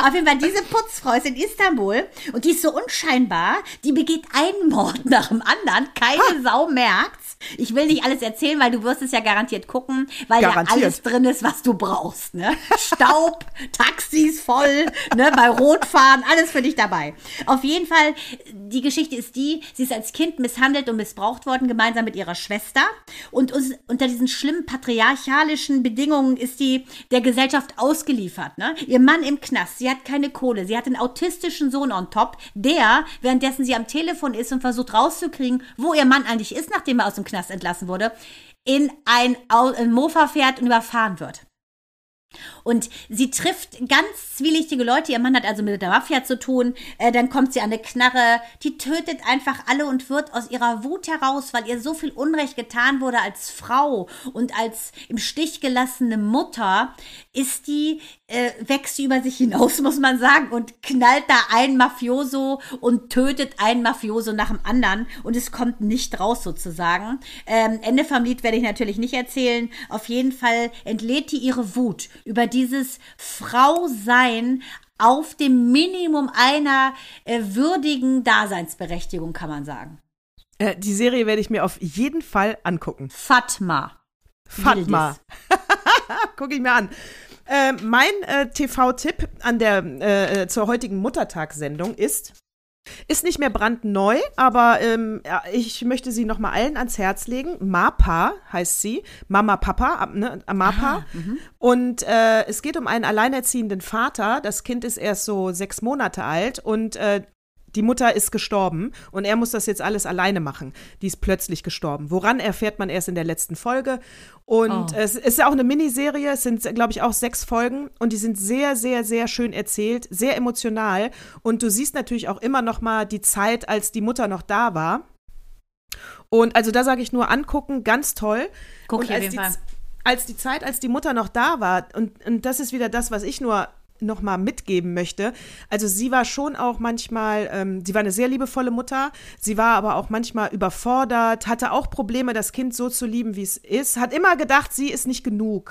Auf jeden Fall, diese Putzfrau ist in Istanbul und die ist so unscheinbar, die begeht einen Mord nach dem anderen, keine Sau merkt's. Ich will nicht alles erzählen, weil du wirst es ja garantiert gucken, weil ja alles drin ist, was du brauchst. Ne? Staub, Taxis voll, ne? Bei Rotfahren, alles für dich dabei. Auf jeden Fall, die Geschichte ist die, sie ist als Kind misshandelt und missbraucht worden, gemeinsam mit ihrer Schwester. Und unter diesen schlimmen patriarchalischen Bedingungen ist die der Gesellschaft ausgeliefert. Ne? Ihr Mann im Knast, sie hat keine Kohle, sie hat einen autistischen Sohn on top, der, währenddessen sie am Telefon ist und versucht rauszukriegen, wo ihr Mann eigentlich ist, nachdem er aus dem Knast entlassen wurde, in ein Mofa fährt und überfahren wird. Und sie trifft ganz zwielichtige Leute. Ihr Mann hat also mit der Mafia zu tun. Dann kommt sie an eine Knarre. Die tötet einfach alle und wird aus ihrer Wut heraus, weil ihr so viel Unrecht getan wurde als Frau und als im Stich gelassene Mutter, wächst sie über sich hinaus, muss man sagen, und knallt da einen Mafioso und tötet einen Mafioso nach dem anderen. Und es kommt nicht raus sozusagen. Ende vom Lied werde ich natürlich nicht erzählen. Auf jeden Fall entlädt die ihre Wut über dieses Frausein auf dem Minimum einer würdigen Daseinsberechtigung, kann man sagen. Die Serie werde ich mir auf jeden Fall angucken. Fatma. Gucke ich mir an. Mein TV-Tipp an der zur heutigen Muttertagssendung ist nicht mehr brandneu, aber ich möchte sie nochmal allen ans Herz legen. Mapa heißt sie, Mama, Papa, ne? Mapa. Und es geht um einen alleinerziehenden Vater. Das Kind ist erst so 6 Monate alt und die Mutter ist gestorben und er muss das jetzt alles alleine machen. Die ist plötzlich gestorben. Woran erfährt man erst in der letzten Folge? Und es ist ja auch eine Miniserie. Es sind, glaube ich, auch 6 Folgen. Und die sind sehr, sehr, sehr schön erzählt, sehr emotional. Und du siehst natürlich auch immer noch mal die Zeit, als die Mutter noch da war. Und also da sage ich nur angucken, ganz toll. Guck ich auf jeden Fall. Als die Zeit, als die Mutter noch da war. Und das ist wieder das, was ich nur noch mal mitgeben möchte. Also sie war schon auch manchmal, sie war eine sehr liebevolle Mutter, sie war aber auch manchmal überfordert, hatte auch Probleme, das Kind so zu lieben, wie es ist, hat immer gedacht, sie ist nicht genug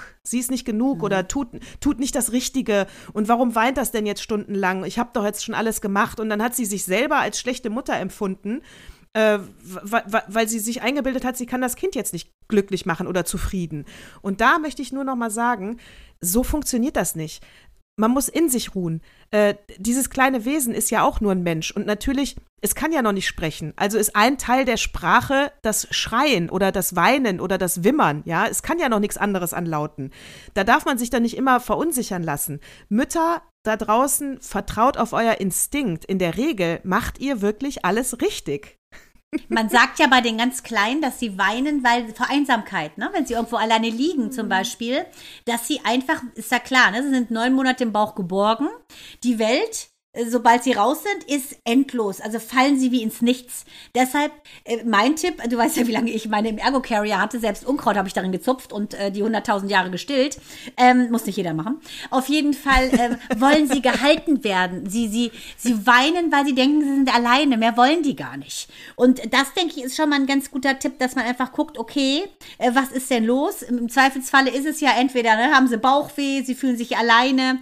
oder tut nicht das Richtige und warum weint das denn jetzt stundenlang? Ich habe doch jetzt schon alles gemacht und dann hat sie sich selber als schlechte Mutter empfunden, weil sie sich eingebildet hat, sie kann das Kind jetzt nicht glücklich machen oder zufrieden. Und da möchte ich nur noch mal sagen, so funktioniert das nicht. Man muss in sich ruhen. Dieses kleine Wesen ist ja auch nur ein Mensch. Und natürlich, es kann ja noch nicht sprechen. Also ist ein Teil der Sprache das Schreien oder das Weinen oder das Wimmern. Ja, es kann ja noch nichts anderes an Lauten. Da darf man sich dann nicht immer verunsichern lassen. Mütter da draußen, vertraut auf euer Instinkt. In der Regel macht ihr wirklich alles richtig. Man sagt ja bei den ganz Kleinen, dass sie weinen, weil vor Einsamkeit, ne? Wenn sie irgendwo alleine liegen zum Beispiel, dass sie einfach, ist ja klar, ne? Sie sind 9 Monate im Bauch geborgen. Die Welt, sobald sie raus sind, ist endlos. Also fallen sie wie ins Nichts. Deshalb mein Tipp, du weißt ja, wie lange ich meine im Ergo-Carrier hatte, selbst Unkraut habe ich darin gezupft und die 100.000 Jahre gestillt. Muss nicht jeder machen. Auf jeden Fall wollen sie gehalten werden. Sie weinen, weil sie denken, sie sind alleine. Mehr wollen die gar nicht. Und das, denke ich, ist schon mal ein ganz guter Tipp, dass man einfach guckt, okay, was ist denn los? Im Zweifelsfalle ist es ja entweder, ne, haben sie Bauchweh, sie fühlen sich alleine.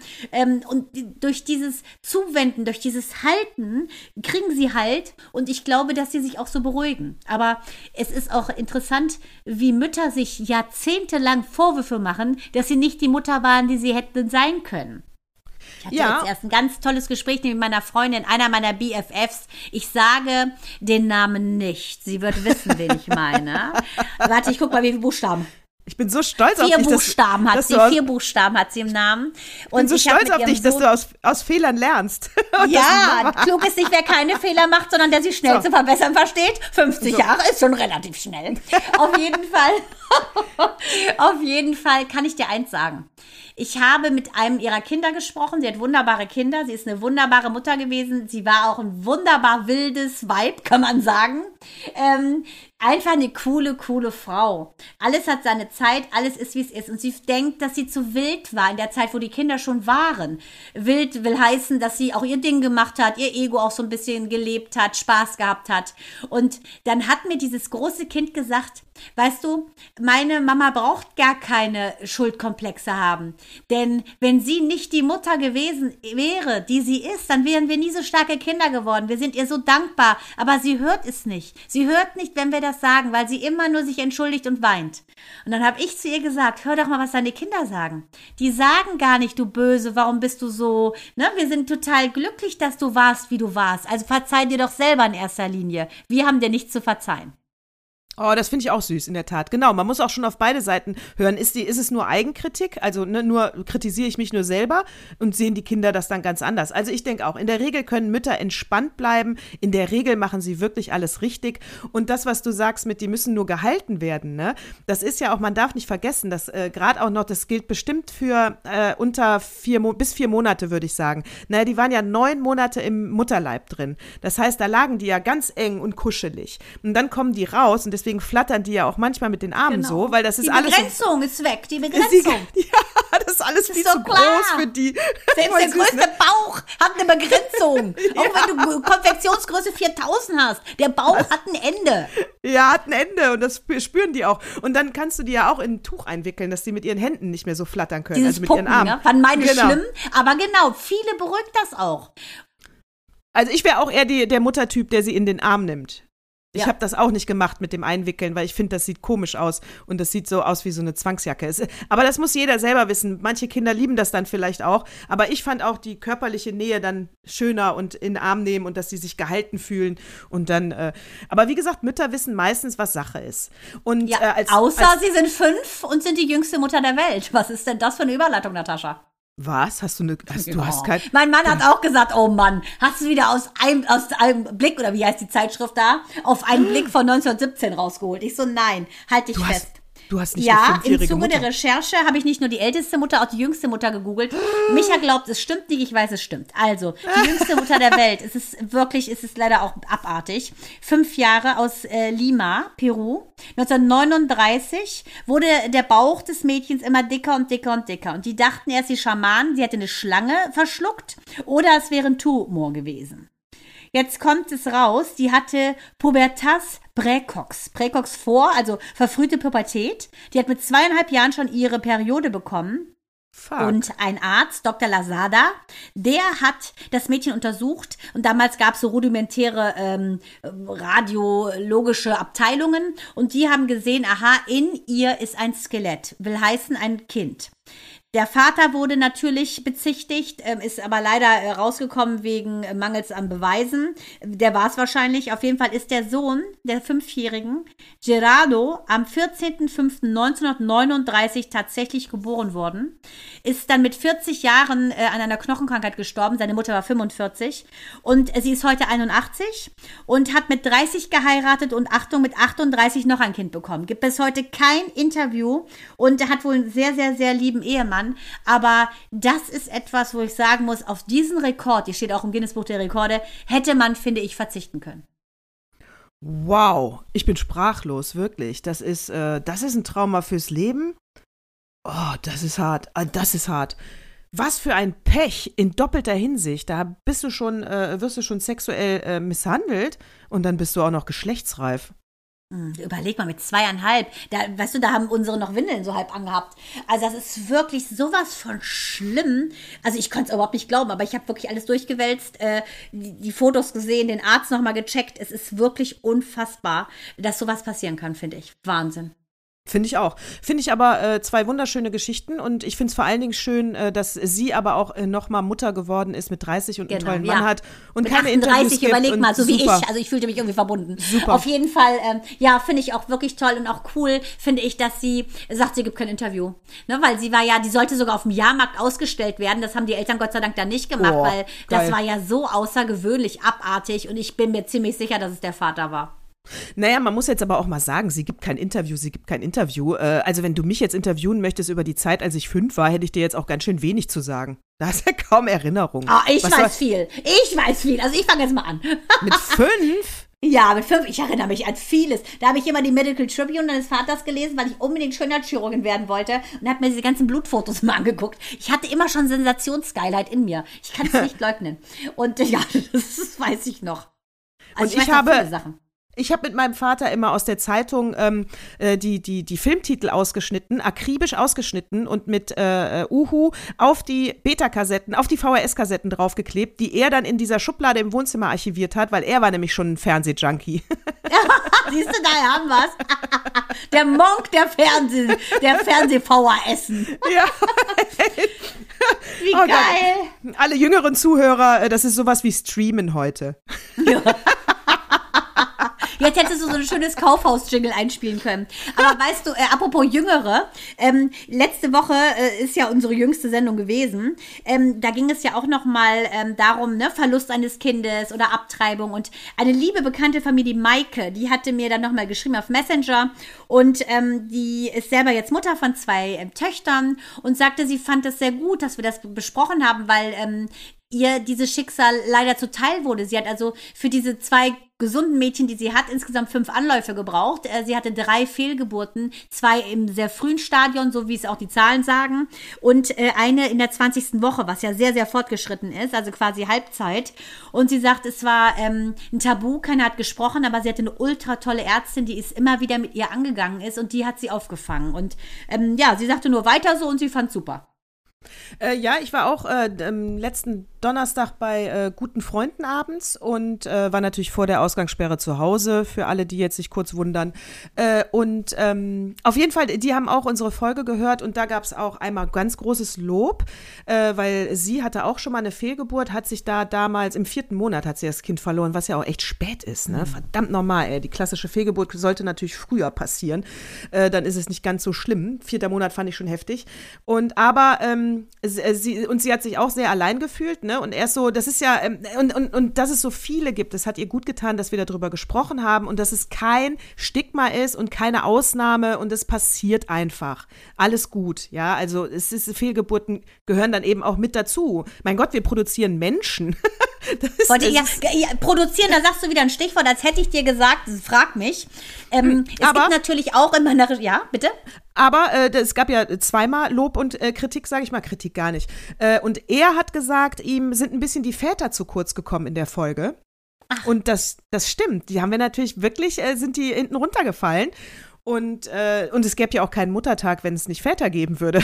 Und durch dieses Zuwenden, durch dieses Halten kriegen sie halt und ich glaube, dass sie sich auch so beruhigen. Aber es ist auch interessant, wie Mütter sich jahrzehntelang Vorwürfe machen, dass sie nicht die Mutter waren, die sie hätten sein können. Ich hatte jetzt erst ein ganz tolles Gespräch mit meiner Freundin, einer meiner BFFs. Ich sage den Namen nicht. Sie wird wissen, wen ich meine. Warte, ich gucke mal, wie viele Buchstaben. Ich bin so stolz auf dich, vier Buchstaben hat sie im Namen. Und ich bin so stolz auf dich, dass du aus Fehlern lernst. Ja, klug ist nicht, wer keine Fehler macht, sondern der sich schnell zu verbessern versteht. 50 Jahre ist schon relativ schnell. Auf jeden Fall kann ich dir eins sagen. Ich habe mit einem ihrer Kinder gesprochen. Sie hat wunderbare Kinder. Sie ist eine wunderbare Mutter gewesen. Sie war auch ein wunderbar wildes Weib, kann man sagen. Einfach eine coole Frau. Alles hat seine Zeit, alles ist, wie es ist. Und sie denkt, dass sie zu wild war in der Zeit, wo die Kinder schon waren. Wild will heißen, dass sie auch ihr Ding gemacht hat, ihr Ego auch so ein bisschen gelebt hat, Spaß gehabt hat. Und dann hat mir dieses große Kind gesagt, weißt du, meine Mama braucht gar keine Schuldkomplexe haben. Denn wenn sie nicht die Mutter gewesen wäre, die sie ist, dann wären wir nie so starke Kinder geworden. Wir sind ihr so dankbar, aber sie hört es nicht. Sie hört nicht, wenn wir das sagen, weil sie immer nur sich entschuldigt und weint. Und dann habe ich zu ihr gesagt, hör doch mal, was deine Kinder sagen. Die sagen gar nicht, du Böse, warum bist du so? Ne? Wir sind total glücklich, dass du warst, wie du warst. Also verzeih dir doch selber in erster Linie. Wir haben dir nichts zu verzeihen. Oh, das finde ich auch süß, in der Tat. Genau, man muss auch schon auf beide Seiten hören. Ist es nur Eigenkritik? Also nur kritisiere ich mich nur selber und sehen die Kinder das dann ganz anders. Also ich denke auch, in der Regel können Mütter entspannt bleiben. In der Regel machen sie wirklich alles richtig. Und das, was du sagst mit, die müssen nur gehalten werden, ne? Das ist ja auch, man darf nicht vergessen, dass gerade auch noch, das gilt bestimmt für unter 4 bis 4 Monate, würde ich sagen. Naja, die waren ja 9 Monate im Mutterleib drin. Das heißt, da lagen die ja ganz eng und kuschelig. Und dann kommen die raus und deswegen flattern die ja auch manchmal mit den Armen so, weil das ist alles... Die Begrenzung ist weg, die Begrenzung. Das ist alles viel zu groß für die. Selbst der größte Bauch hat eine Begrenzung. Auch wenn du Konfektionsgröße 4000 hast, der Bauch hat ein Ende. Ja, hat ein Ende und das spüren die auch. Und dann kannst du die ja auch in ein Tuch einwickeln, dass die mit ihren Händen nicht mehr so flattern können. Dieses also mit Puppen, ihren Armen. Ne? Fanden meine schlimm, aber genau, viele beruhigt das auch. Also ich wäre auch eher der Muttertyp, der sie in den Arm nimmt. Ich habe das auch nicht gemacht mit dem Einwickeln, weil ich finde, das sieht komisch aus und das sieht so aus wie so eine Zwangsjacke. Aber das muss jeder selber wissen. Manche Kinder lieben das dann vielleicht auch, aber ich fand auch die körperliche Nähe dann schöner und in den Arm nehmen und dass sie sich gehalten fühlen und dann, aber wie gesagt, Mütter wissen meistens, was Sache ist. Und, ja, außer sie sind 5 und sind die jüngste Mutter der Welt. Was ist denn das für eine Überleitung, Natascha? Was? Hast du kein... Mein Mann hat auch gesagt, oh Mann, hast du wieder aus einem Blick, oder wie heißt die Zeitschrift da, auf einen Blick von 1917 rausgeholt. Ich so, nein, halt dich fest. Du hast nicht eine 5-jährige im Zuge Mutter. Der Recherche habe ich nicht nur die älteste Mutter, auch die jüngste Mutter gegoogelt. Micha glaubt, es stimmt nicht, ich weiß, es stimmt. Also, die jüngste Mutter der Welt, es ist leider auch abartig. 5 Jahre aus Lima, Peru. 1939 wurde der Bauch des Mädchens immer dicker und dicker und dicker. Und die dachten erst, die Schamanen, sie hätte eine Schlange verschluckt oder es wäre ein Tumor gewesen. Jetzt kommt es raus, die hatte Pubertas Präcox. Präcox also verfrühte Pubertät. Die hat mit 2,5 Jahren schon ihre Periode bekommen. Fuck. Und ein Arzt, Dr. Lazada, der hat das Mädchen untersucht. Und damals gab es so rudimentäre radiologische Abteilungen. Und die haben gesehen, aha, in ihr ist ein Skelett. Will heißen, ein Kind. Der Vater wurde natürlich bezichtigt, ist aber leider rausgekommen wegen Mangels an Beweisen. Der war es wahrscheinlich. Auf jeden Fall ist der Sohn der 5-Jährigen, Gerardo, am 14.05.1939 tatsächlich geboren worden. Ist dann mit 40 Jahren an einer Knochenkrankheit gestorben. Seine Mutter war 45 und sie ist heute 81 und hat mit 30 geheiratet und Achtung, mit 38 noch ein Kind bekommen. Gibt bis heute kein Interview und hat wohl einen sehr, sehr, sehr lieben Ehemann. Aber das ist etwas, wo ich sagen muss, auf diesen Rekord, die steht auch im Guinness-Buch der Rekorde, hätte man, finde ich, verzichten können. Wow, ich bin sprachlos, wirklich. Das ist ein Trauma fürs Leben. Oh, das ist hart. Das ist hart. Was für ein Pech in doppelter Hinsicht. Da wirst du schon sexuell misshandelt und dann bist du auch noch geschlechtsreif. Überleg mal, mit 2,5, da, weißt du, da haben unsere noch Windeln so halb angehabt. Also das ist wirklich sowas von schlimm. Also ich konnte es überhaupt nicht glauben, aber ich habe wirklich alles durchgewälzt, die Fotos gesehen, den Arzt nochmal gecheckt. Es ist wirklich unfassbar, dass sowas passieren kann, finde ich. Wahnsinn. Finde ich auch. Finde ich aber zwei wunderschöne Geschichten und ich finde es vor allen Dingen schön, dass sie aber auch nochmal Mutter geworden ist mit 30 und einen tollen Mann hat und mit keine Interviews gibt. Überleg mal, so super. Wie ich. Also ich fühlte mich irgendwie verbunden. Super. Auf jeden Fall, finde ich auch wirklich toll und auch cool, finde ich, dass sie sagt, sie gibt kein Interview. Ne, weil sie war ja, die sollte sogar auf dem Jahrmarkt ausgestellt werden. Das haben die Eltern Gott sei Dank dann nicht gemacht, weil das war ja so außergewöhnlich abartig und ich bin mir ziemlich sicher, dass es der Vater war. Naja, man muss jetzt aber auch mal sagen, sie gibt kein Interview. Also wenn du mich jetzt interviewen möchtest über die Zeit, als ich 5 war, hätte ich dir jetzt auch ganz schön wenig zu sagen. Da hast du ja kaum Erinnerungen. Oh, ich weiß viel. Also ich fange jetzt mal an. Mit 5? Ja, mit 5, ich erinnere mich an vieles. Da habe ich immer die Medical Tribune deines Vaters gelesen, weil ich unbedingt Schönheitschirurgin werden wollte und habe mir diese ganzen Blutfotos mal angeguckt. Ich hatte immer schon Sensationsgeilheit in mir. Ich kann es nicht leugnen. Und ja, das weiß ich noch. Also und ich habe viele Sachen. Ich habe mit meinem Vater immer aus der Zeitung die Filmtitel ausgeschnitten, akribisch ausgeschnitten und mit Uhu auf die Beta-Kassetten, auf die VHS-Kassetten draufgeklebt, die er dann in dieser Schublade im Wohnzimmer archiviert hat, weil er war nämlich schon ein Fernsehjunkie. Siehst du, da haben wir's. Der Monk der Fernseh-VHS-en. Ja. Wie geil. Dann, alle jüngeren Zuhörer, das ist sowas wie Streamen heute. Ja. Jetzt hättest du so ein schönes Kaufhaus-Jingle einspielen können. Aber weißt du, apropos Jüngere, letzte Woche ist ja unsere jüngste Sendung gewesen. Da ging es ja auch nochmal darum, ne, Verlust eines Kindes oder Abtreibung. Und eine liebe bekannte Familie, die Maike, die hatte mir dann nochmal geschrieben auf Messenger. Und die ist selber jetzt Mutter von 2 Töchtern und sagte, sie fand es sehr gut, dass wir das besprochen haben, weil ihr dieses Schicksal leider zuteil wurde. Sie hat also für diese 2 gesunden Mädchen, die sie hat, insgesamt 5 Anläufe gebraucht. Sie hatte 3 Fehlgeburten, 2 im sehr frühen Stadion, so wie es auch die Zahlen sagen, und eine in der 20. Woche, was ja sehr, sehr fortgeschritten ist, also quasi Halbzeit. Und sie sagt, es war ein Tabu, keiner hat gesprochen, aber sie hatte eine ultra tolle Ärztin, die ist immer wieder mit ihr angegangen ist und die hat sie aufgefangen. Und sie sagte nur weiter so und sie fand super. Ja, ich war auch letzten Donnerstag bei guten Freunden abends und war natürlich vor der Ausgangssperre zu Hause, für alle, die jetzt sich kurz wundern. Und auf jeden Fall, die haben auch unsere Folge gehört und da gab es auch einmal ganz großes Lob, weil sie hatte auch schon mal eine Fehlgeburt, hat sich da damals, im 4. Monat hat sie das Kind verloren, was ja auch echt spät ist, ne? Verdammt normal, ey. Die klassische Fehlgeburt sollte natürlich früher passieren, dann ist es nicht ganz so schlimm. 4. Monat fand ich schon heftig. Aber sie hat sich auch sehr allein gefühlt, ne? Und erst so, das ist ja, und dass es so viele gibt, das hat ihr gut getan, dass wir darüber gesprochen haben und dass es kein Stigma ist und keine Ausnahme und es passiert einfach. Alles gut, ja, also es ist, Fehlgeburten gehören dann eben auch mit dazu. Mein Gott, wir produzieren Menschen. Produzieren, da sagst du wieder ein Stichwort, als hätte ich dir gesagt, frag mich. Es gibt natürlich auch immer eine, ja, bitte? Aber es gab ja zweimal Lob und Kritik, sage ich mal, Kritik gar nicht. Und er hat gesagt, ihm sind ein bisschen die Väter zu kurz gekommen in der Folge. Ach. Und das stimmt, die haben wir natürlich wirklich, sind die hinten runtergefallen. Und es gäbe ja auch keinen Muttertag, wenn es nicht Väter geben würde.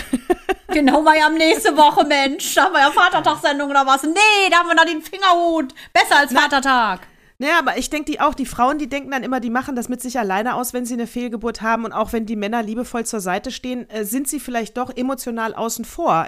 Genau, war ja nächste Woche, Mensch. Da haben wir ja Vatertagssendung oder was. Nee, da haben wir da den Fingerhut. Besser als Vatertag. Naja, aber ich denke, die Frauen, die denken dann immer, die machen das mit sich alleine aus, wenn sie eine Fehlgeburt haben. Und auch wenn die Männer liebevoll zur Seite stehen, sind sie vielleicht doch emotional außen vor.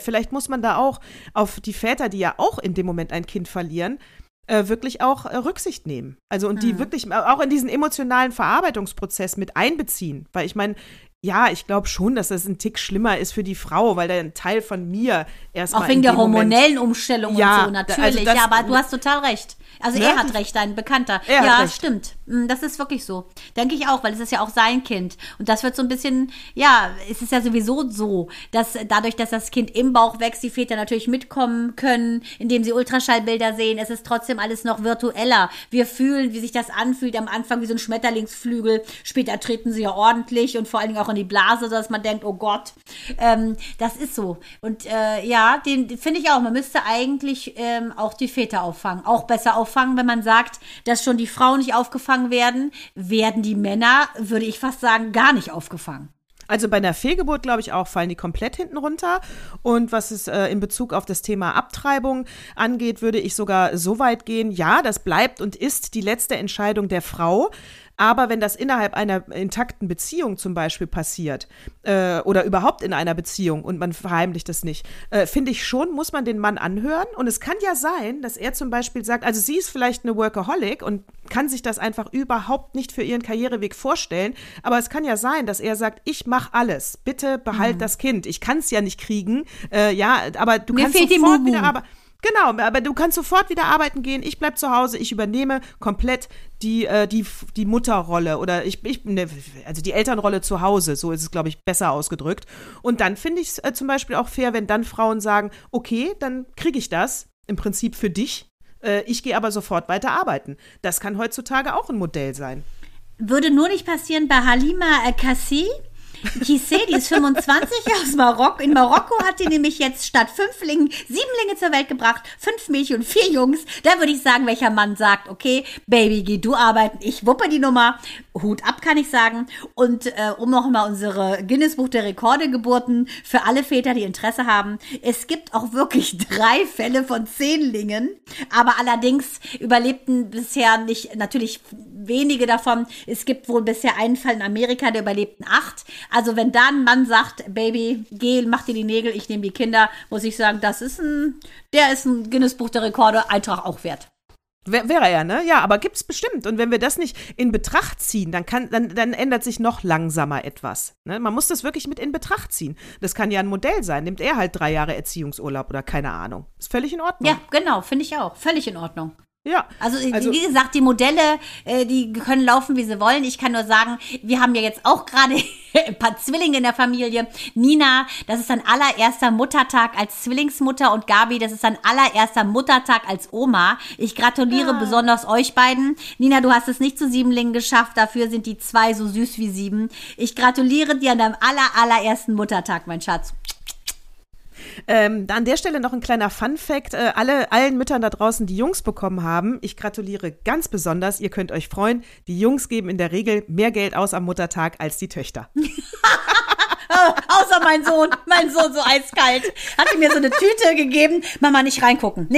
Vielleicht muss man da auch auf die Väter, die ja auch in dem Moment ein Kind verlieren, wirklich auch Rücksicht nehmen. Also und die wirklich auch in diesen emotionalen Verarbeitungsprozess mit einbeziehen. Weil ich meine, ja, ich glaube schon, dass das ein Tick schlimmer ist für die Frau, weil da ein Teil von mir erstmal. Auch wegen der hormonellen Umstellung ja, und so, natürlich. Also das, ja, aber du hast total recht. Also ne? Er hat recht, dein Bekannter. Ja, stimmt. Das ist wirklich so. Denke ich auch, weil es ist ja auch sein Kind. Und das wird so ein bisschen, ja, es ist ja sowieso so, dass dadurch, dass das Kind im Bauch wächst, die Väter natürlich mitkommen können, indem sie Ultraschallbilder sehen. Es ist trotzdem alles noch virtueller. Wir fühlen, wie sich das anfühlt am Anfang, wie so ein Schmetterlingsflügel. Später treten sie ja ordentlich und vor allen Dingen auch in die Blase, sodass man denkt, oh Gott, das ist so. Und den finde ich auch, man müsste eigentlich auch die Väter auffangen. Auch besser auffangen, wenn man sagt, dass schon die Frauen nicht aufgefangen werden, werden die Männer, würde ich fast sagen, gar nicht aufgefangen. Also bei einer Fehlgeburt, glaube ich auch, fallen die komplett hinten runter. Und was es in Bezug auf das Thema Abtreibung angeht, würde ich sogar so weit gehen, ja, das bleibt und ist die letzte Entscheidung der Frau. Aber wenn das innerhalb einer intakten Beziehung zum Beispiel passiert oder überhaupt in einer Beziehung und man verheimlicht das nicht, finde ich schon, muss man den Mann anhören. Und es kann ja sein, dass er zum Beispiel sagt, also sie ist vielleicht eine Workaholic und kann sich das einfach überhaupt nicht für ihren Karriereweg vorstellen. Aber es kann ja sein, dass er sagt, ich mache alles, bitte behalt das Kind. Ich kann es ja nicht kriegen, aber du kannst sofort wieder arbeiten. Genau, aber du kannst sofort wieder arbeiten gehen, ich bleib zu Hause, ich übernehme komplett die Mutterrolle oder also die Elternrolle zu Hause, so ist es, glaube ich, besser ausgedrückt. Und dann finde ich es zum Beispiel auch fair, wenn dann Frauen sagen, okay, dann kriege ich das im Prinzip für dich, ich gehe aber sofort weiter arbeiten. Das kann heutzutage auch ein Modell sein. Würde nur nicht passieren bei Halima Kassi. Kisely ist 25 aus Marokko. In Marokko hat die nämlich jetzt statt 5 Lingen 7 Linge zur Welt gebracht, 5 Mädchen und 4 Jungs. Da würde ich sagen, welcher Mann sagt, okay, Baby, geh du arbeiten, ich wuppe die Nummer. Hut ab, kann ich sagen. Und um nochmal unsere Guinness-Buch der Rekorde-Geburten für alle Väter, die Interesse haben. Es gibt auch wirklich 3 Fälle von 10 Lingen. Aber allerdings überlebten bisher nicht, natürlich wenige davon. Es gibt wohl bisher einen Fall in Amerika, der überlebten 8. Also wenn da ein Mann sagt, Baby, geh, mach dir die Nägel, ich nehme die Kinder, muss ich sagen, der ist ein Guinness-Buch der Rekorde-Eintrag auch wert. Wäre er, ne? Ja, aber gibt's bestimmt. Und wenn wir das nicht in Betracht ziehen, dann ändert sich noch langsamer etwas. Ne? Man muss das wirklich mit in Betracht ziehen. Das kann ja ein Modell sein. Nimmt er halt 3 Jahre Erziehungsurlaub oder keine Ahnung. Ist völlig in Ordnung. Ja, genau, finde ich auch. Völlig in Ordnung. Ja. Also wie gesagt, die Modelle, die können laufen, wie sie wollen. Ich kann nur sagen, wir haben ja jetzt auch gerade ein paar Zwillinge in der Familie. Nina, das ist dein allererster Muttertag als Zwillingsmutter und Gabi, das ist dein allererster Muttertag als Oma. Ich gratuliere besonders euch beiden. Nina, du hast es nicht zu 7 Lingen geschafft, dafür sind die 2 so süß wie 7. Ich gratuliere dir an deinem allerersten Muttertag, mein Schatz. An der Stelle noch ein kleiner Fun-Fact. Allen Müttern da draußen, die Jungs bekommen haben, ich gratuliere ganz besonders. Ihr könnt euch freuen. Die Jungs geben in der Regel mehr Geld aus am Muttertag als die Töchter. Außer mein Sohn so eiskalt. Hatte mir so eine Tüte gegeben. Mama, nicht reingucken.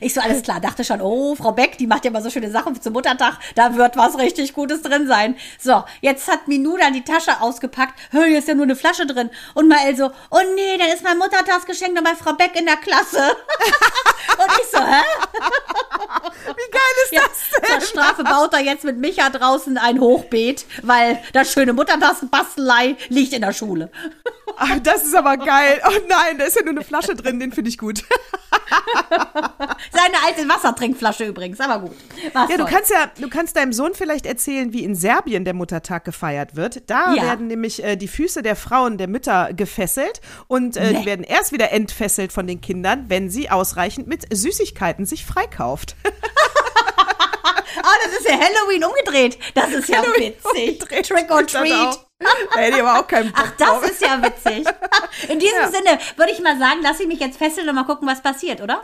Ich so, alles klar, dachte schon, oh, Frau Beck, die macht ja immer so schöne Sachen zum Muttertag. Da wird was richtig Gutes drin sein. So, jetzt hat Minu dann die Tasche ausgepackt. Hör, hier ist ja nur eine Flasche drin. Und Mael so, oh nee, dann ist mein Muttertagsgeschenk noch bei Frau Beck in der Klasse. Und ich so, hä? Wie geil ist das denn? Zur Strafe baut er jetzt mit Micha draußen ein Hochbeet, weil das schöne Muttertagsbastelei liegt in der Schule. Ach, das ist aber geil. Oh nein, da ist ja nur eine Flasche drin, den finde ich gut. Seine alte Wassertrinkflasche übrigens, aber gut. Was ja, du kannst deinem Sohn vielleicht erzählen, wie in Serbien der Muttertag gefeiert wird. Da werden nämlich die Füße der Frauen, der Mütter gefesselt und die werden erst wieder entfesselt von den Kindern, wenn sie ausreichend mit Süßigkeiten sich freikauft. Das ist ja Halloween umgedreht. Das ist ja Halloween witzig. Trick or treat. Da hätte ich aber auch keinen Bock drauf. Ach, das ist ja witzig. In diesem Sinne würde ich mal sagen, lass ich mich jetzt fesseln und mal gucken, was passiert, oder?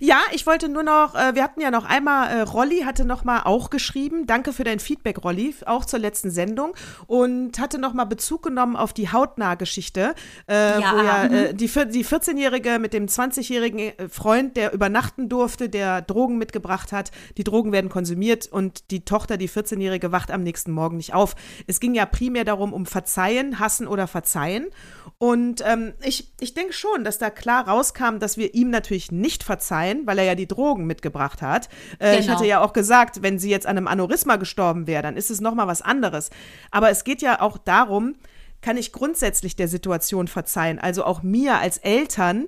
Ja, ich wollte nur noch, wir hatten ja noch einmal, Rolli hatte noch mal auch geschrieben, danke für dein Feedback, Rolli, auch zur letzten Sendung, und hatte noch mal Bezug genommen auf die Hautnah-Geschichte, wo ja die 14-Jährige mit dem 20-jährigen Freund, der übernachten durfte, der Drogen mitgebracht hat, die Drogen werden konsumiert und die Tochter, die 14-Jährige, wacht am nächsten Morgen nicht auf. Es ging ja primär darum, um Verzeihen, Hassen oder Verzeihen, und ich denke schon, dass da klar rauskam, dass wir ihm natürlich nicht verzeihen, weil er ja die Drogen mitgebracht hat. Genau. Ich hatte ja auch gesagt, wenn sie jetzt an einem Aneurysma gestorben wäre, dann ist es nochmal was anderes. Aber es geht ja auch darum, kann ich grundsätzlich der Situation verzeihen, also auch mir als Eltern.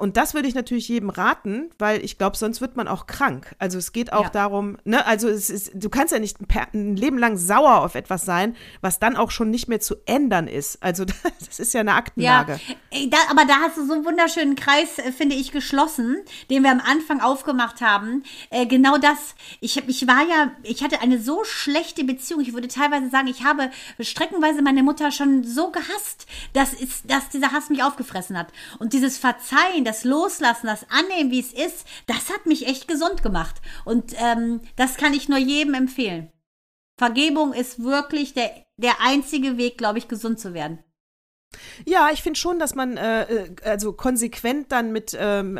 Und das würde ich natürlich jedem raten, weil ich glaube, sonst wird man auch krank. Also es geht auch darum, ne, also es ist, du kannst ja nicht ein Leben lang sauer auf etwas sein, was dann auch schon nicht mehr zu ändern ist. Also das ist ja eine Aktenlage. Ja, aber da hast du so einen wunderschönen Kreis, finde ich, geschlossen, den wir am Anfang aufgemacht haben. Genau das. Ich hatte eine so schlechte Beziehung. Ich würde teilweise sagen, ich habe streckenweise meine Mutter schon so gehasst, dass dieser Hass mich aufgefressen hat. Und dieses Verzeihen, das Loslassen, das Annehmen, wie es ist, das hat mich echt gesund gemacht. Und das kann ich nur jedem empfehlen. Vergebung ist wirklich der einzige Weg, glaube ich, gesund zu werden. Ja, ich finde schon, dass man also konsequent dann mit, man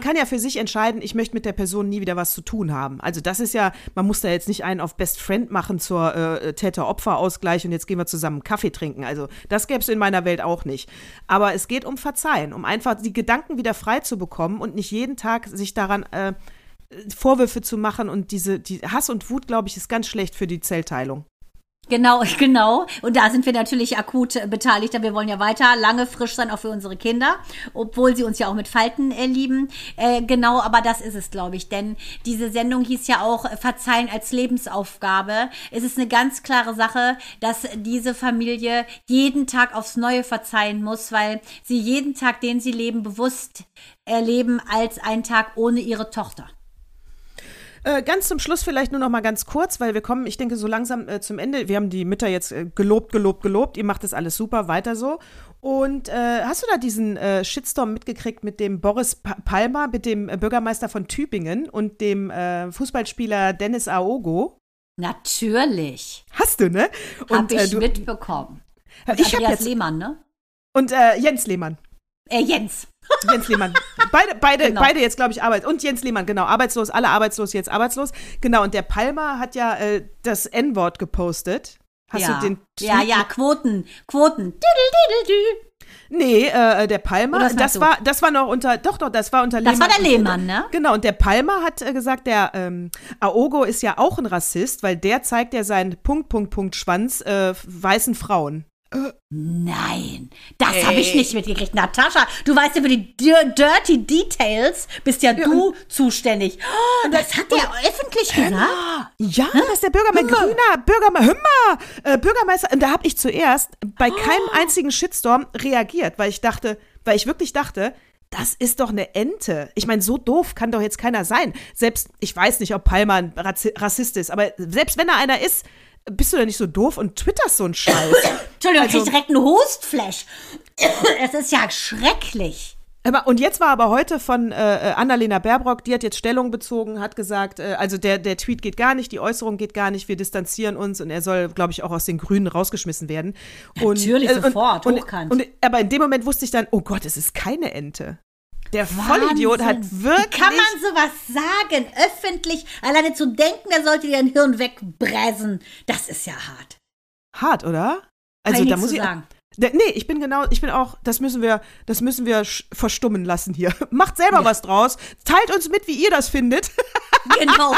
kann ja für sich entscheiden, ich möchte mit der Person nie wieder was zu tun haben. Also das ist ja, man muss da jetzt nicht einen auf Best Friend machen zur Täter-Opfer-Ausgleich und jetzt gehen wir zusammen Kaffee trinken. Also das gäbe es in meiner Welt auch nicht. Aber es geht um Verzeihen, um einfach die Gedanken wieder frei zu bekommen und nicht jeden Tag sich daran Vorwürfe zu machen, und die Hass und Wut, glaube ich, ist ganz schlecht für die Zellteilung. Genau. Und da sind wir natürlich akut beteiligt, denn wir wollen ja weiter lange frisch sein, auch für unsere Kinder, obwohl sie uns ja auch mit Falten lieben. Genau, aber das ist es, glaube ich, denn diese Sendung hieß ja auch Verzeihen als Lebensaufgabe. Es ist eine ganz klare Sache, dass diese Familie jeden Tag aufs Neue verzeihen muss, weil sie jeden Tag, den sie leben, bewusst erleben als einen Tag ohne ihre Tochter. Ganz zum Schluss vielleicht nur noch mal ganz kurz, weil wir kommen, ich denke, so langsam zum Ende. Wir haben die Mütter jetzt gelobt. Ihr macht das alles super, weiter so. Und hast du da diesen Shitstorm mitgekriegt mit dem Boris Palmer, mit dem Bürgermeister von Tübingen und dem Fußballspieler Dennis Aogo? Natürlich. Hast du, ne? Und hab ich mitbekommen. Und ich habe jetzt Lehmann, ne? Und Jens Lehmann. Jens Lehmann. Beide jetzt, glaube ich, arbeitslos. Und Jens Lehmann, genau, arbeitslos, alle arbeitslos, jetzt arbeitslos. Genau, und der Palmer hat ja das N-Wort gepostet. Hast du den Tweet? Ja, Quoten. Nee, der Palmer, das war unter Lehmann. Das war der Lehmann, ne? Genau, und der Palmer hat gesagt, der Aogo ist ja auch ein Rassist, weil der zeigt ja seinen Schwanz weißen Frauen. Nein, das habe ich nicht mitgekriegt. Natascha, du weißt ja, für die Dirty Details bist ja du zuständig. Oh, das hat der öffentlich gesagt? Ja, dass der Bürgermeister, und da habe ich zuerst bei keinem einzigen Shitstorm reagiert, weil ich wirklich dachte, das ist doch eine Ente. Ich meine, so doof kann doch jetzt keiner sein. Selbst, ich weiß nicht, ob Palmer ein Rassist ist, aber selbst wenn er einer ist, bist du da nicht so doof und twitterst so einen Scheiß? Entschuldigung, ich krieg direkt einen Hostflash. Es ist ja schrecklich. Und jetzt war aber heute von Annalena Baerbrock, die hat jetzt Stellung bezogen, hat gesagt, also der Tweet geht gar nicht, die Äußerung geht gar nicht, wir distanzieren uns und er soll, glaube ich, auch aus den Grünen rausgeschmissen werden. Und, natürlich, sofort, hochkant. Aber in dem Moment wusste ich dann, oh Gott, es ist keine Ente. Der Wahnsinn. Vollidiot hat wirklich... Wie kann man sowas sagen, öffentlich? Alleine zu denken, der sollte dir ein Hirn wegbräsen. Das ist ja hart. Hart, oder? Also da muss ich... sagen. Nee, ich bin auch, das müssen wir verstummen lassen hier. Macht selber was draus. Teilt uns mit, wie ihr das findet. Genau.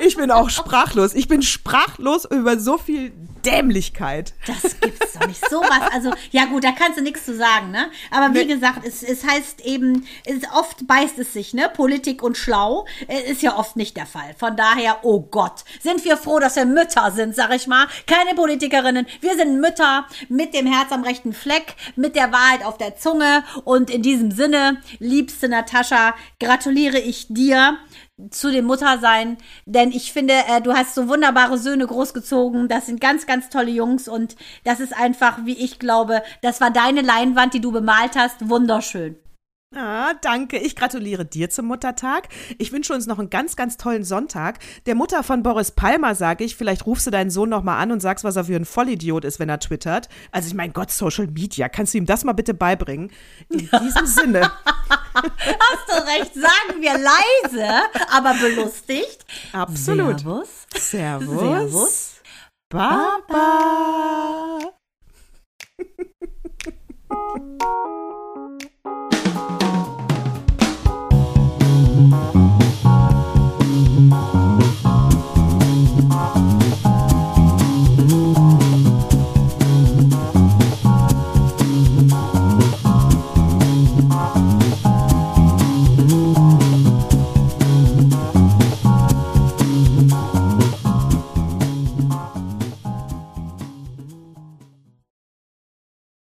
Ich bin auch sprachlos. Ich bin sprachlos über so viel Dämlichkeit. Das gibt's doch nicht. Sowas, also, ja gut, da kannst du nichts zu sagen, ne? Aber wie gesagt, es heißt eben, oft beißt es sich, ne? Politik und schlau ist ja oft nicht der Fall. Von daher, oh Gott, sind wir froh, dass wir Mütter sind, sag ich mal. Keine Politikerinnen, wir sind Mütter mit dem Herz am rechten Fleck, mit der Wahrheit auf der Zunge. Und in diesem Sinne, liebste Natascha, gratuliere ich dir zu dem Muttersein, denn ich finde, du hast so wunderbare Söhne großgezogen, das sind ganz, ganz tolle Jungs und das ist einfach, wie ich glaube, das war deine Leinwand, die du bemalt hast, wunderschön. Ah, danke. Ich gratuliere dir zum Muttertag. Ich wünsche uns noch einen ganz, ganz tollen Sonntag. Der Mutter von Boris Palmer sage ich, vielleicht rufst du deinen Sohn nochmal an und sagst, was er für ein Vollidiot ist, wenn er twittert. Also ich meine, Gott, Social Media, kannst du ihm das mal bitte beibringen? In diesem Sinne. Hast du recht, sagen wir leise, aber belustigt. Absolut. Servus. Baba.